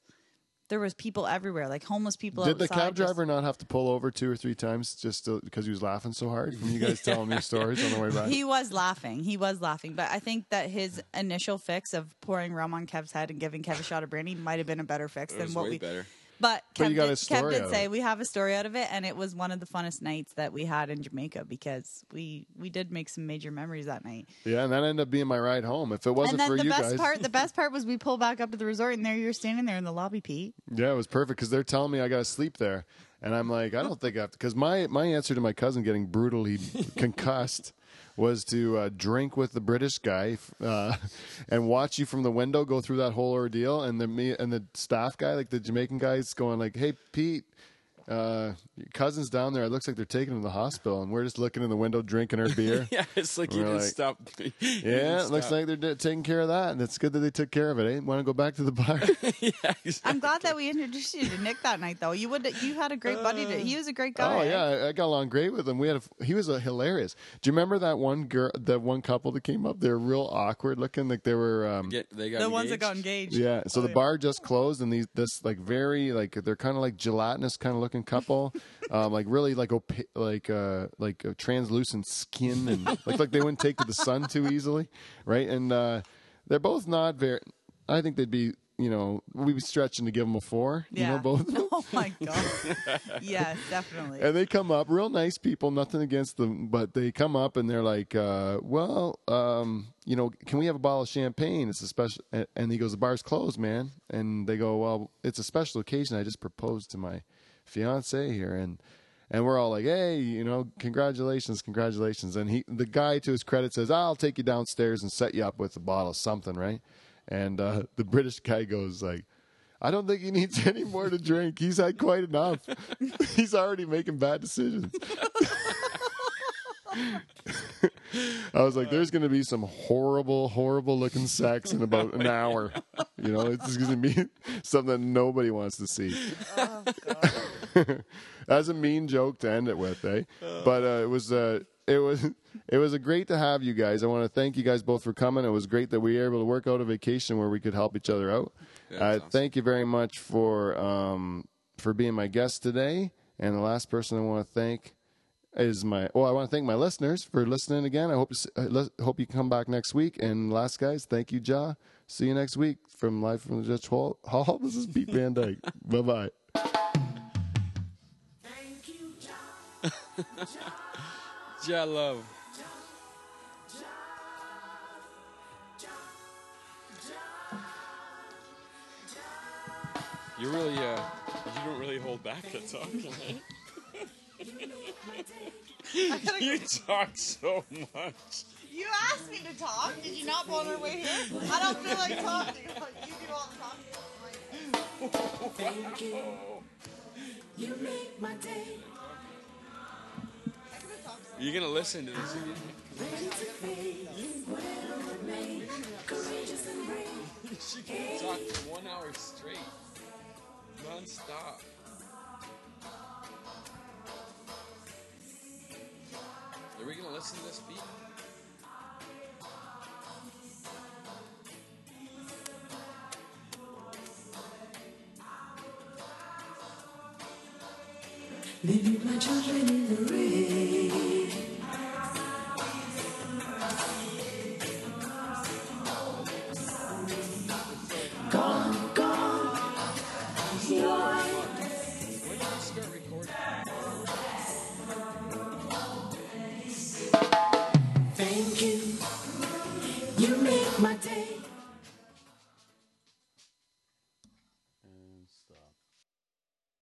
there was people everywhere, like homeless people. Did outside the cab just... driver not have to pull over two or three times just to, because he was laughing so hard? From you guys yeah. telling me stories on the way back, he was laughing. He was laughing, but I think that his initial fix of pouring rum on Kev's head and giving Kev a shot of brandy might have been a better fix it than was what way we. Better. But Kev, but you got did, a story Kev did out say we have a story out of it, and it was one of the funnest nights that we had in Jamaica because we we did make some major memories that night. Yeah, and that ended up being my ride home. If it wasn't and then for the you best guys, part, the best part was we pulled back up to the resort, and there you're standing there in the lobby, Pete. Yeah, it was perfect because they're telling me I got to sleep there, and I'm like, I don't think I have to, because my my answer to my cousin getting brutally concussed was to uh, drink with the British guy uh, and watch you from the window go through that whole ordeal. And the me and the staff guy, like the Jamaican guy, is going like, "Hey, Pete, uh, your cousin's down there. It looks like they're taking him to the hospital, and we're just looking in the window, drinking her beer. yeah, it's like you didn't like, stop. You yeah, didn't it stop. Looks like they're d- taking care of that, and it's good that they took care of it. Eh? Want to go back to the bar? yeah, exactly. I'm glad that we introduced you to Nick that night, though. You would, you had a great buddy. To, he was a great guy. Oh yeah, eh? I got along great with him. We had a, he was a hilarious. Do you remember that one girl, that one couple that came up? They were real awkward looking, like they were. Um, Get, they got the engaged. Ones that got engaged. Yeah. So oh, the yeah. bar just closed, and these this like very like they're kind of like gelatinous kind of looking couple, um, like really like opa- like uh, like a translucent skin and like like they wouldn't take to the sun too easily, right? And uh, they're both not very. I think they'd be. You know, we'd be stretching to give them a four. Yeah. You know, both of them. Oh, my God. yes, definitely. And they come up, real nice people, nothing against them, but they come up and they're like, uh, well, um, you know, can we have a bottle of champagne? It's a special. And he goes, the bar's closed, man. And they go, well, it's a special occasion. I just proposed to my fiance here. And and we're all like, hey, you know, congratulations, congratulations. And he, the guy, to his credit, says, I'll take you downstairs and set you up with a bottle of something, right? And uh, the British guy goes like, I don't think he needs any more to drink. He's had quite enough. He's already making bad decisions. I was like, there's going to be some horrible, horrible looking sex in about an hour. You know, it's going to be something that nobody wants to see. Oh, God. That's a mean joke to end it with, eh? But uh, it was... Uh, It was it was a great to have you guys. I want to thank you guys both for coming. It was great that we were able to work out a vacation where we could help each other out. Yeah, uh, awesome. Thank you very much for um, for being my guest today. And the last person I want to thank is my well, I want to thank my listeners for listening again. I hope I hope you come back next week. And last guys, thank you, Ja. See you next week from live from the Dutch Hall. This is Pete Van Dyk. Bye bye. Thank you, Ja. Ja. I love. You really, uh, you don't really hold back to talking. You talk so much. You asked me to talk. Did you not on our way here? I don't feel like talking. But you do all the talking. Thank you. You make my day. You're going to listen to this again. She can talk for one hour straight. Non-stop. Are we going to listen to this beat? Maybe my children in the rain. Gone, gone, gone. When did you start recording?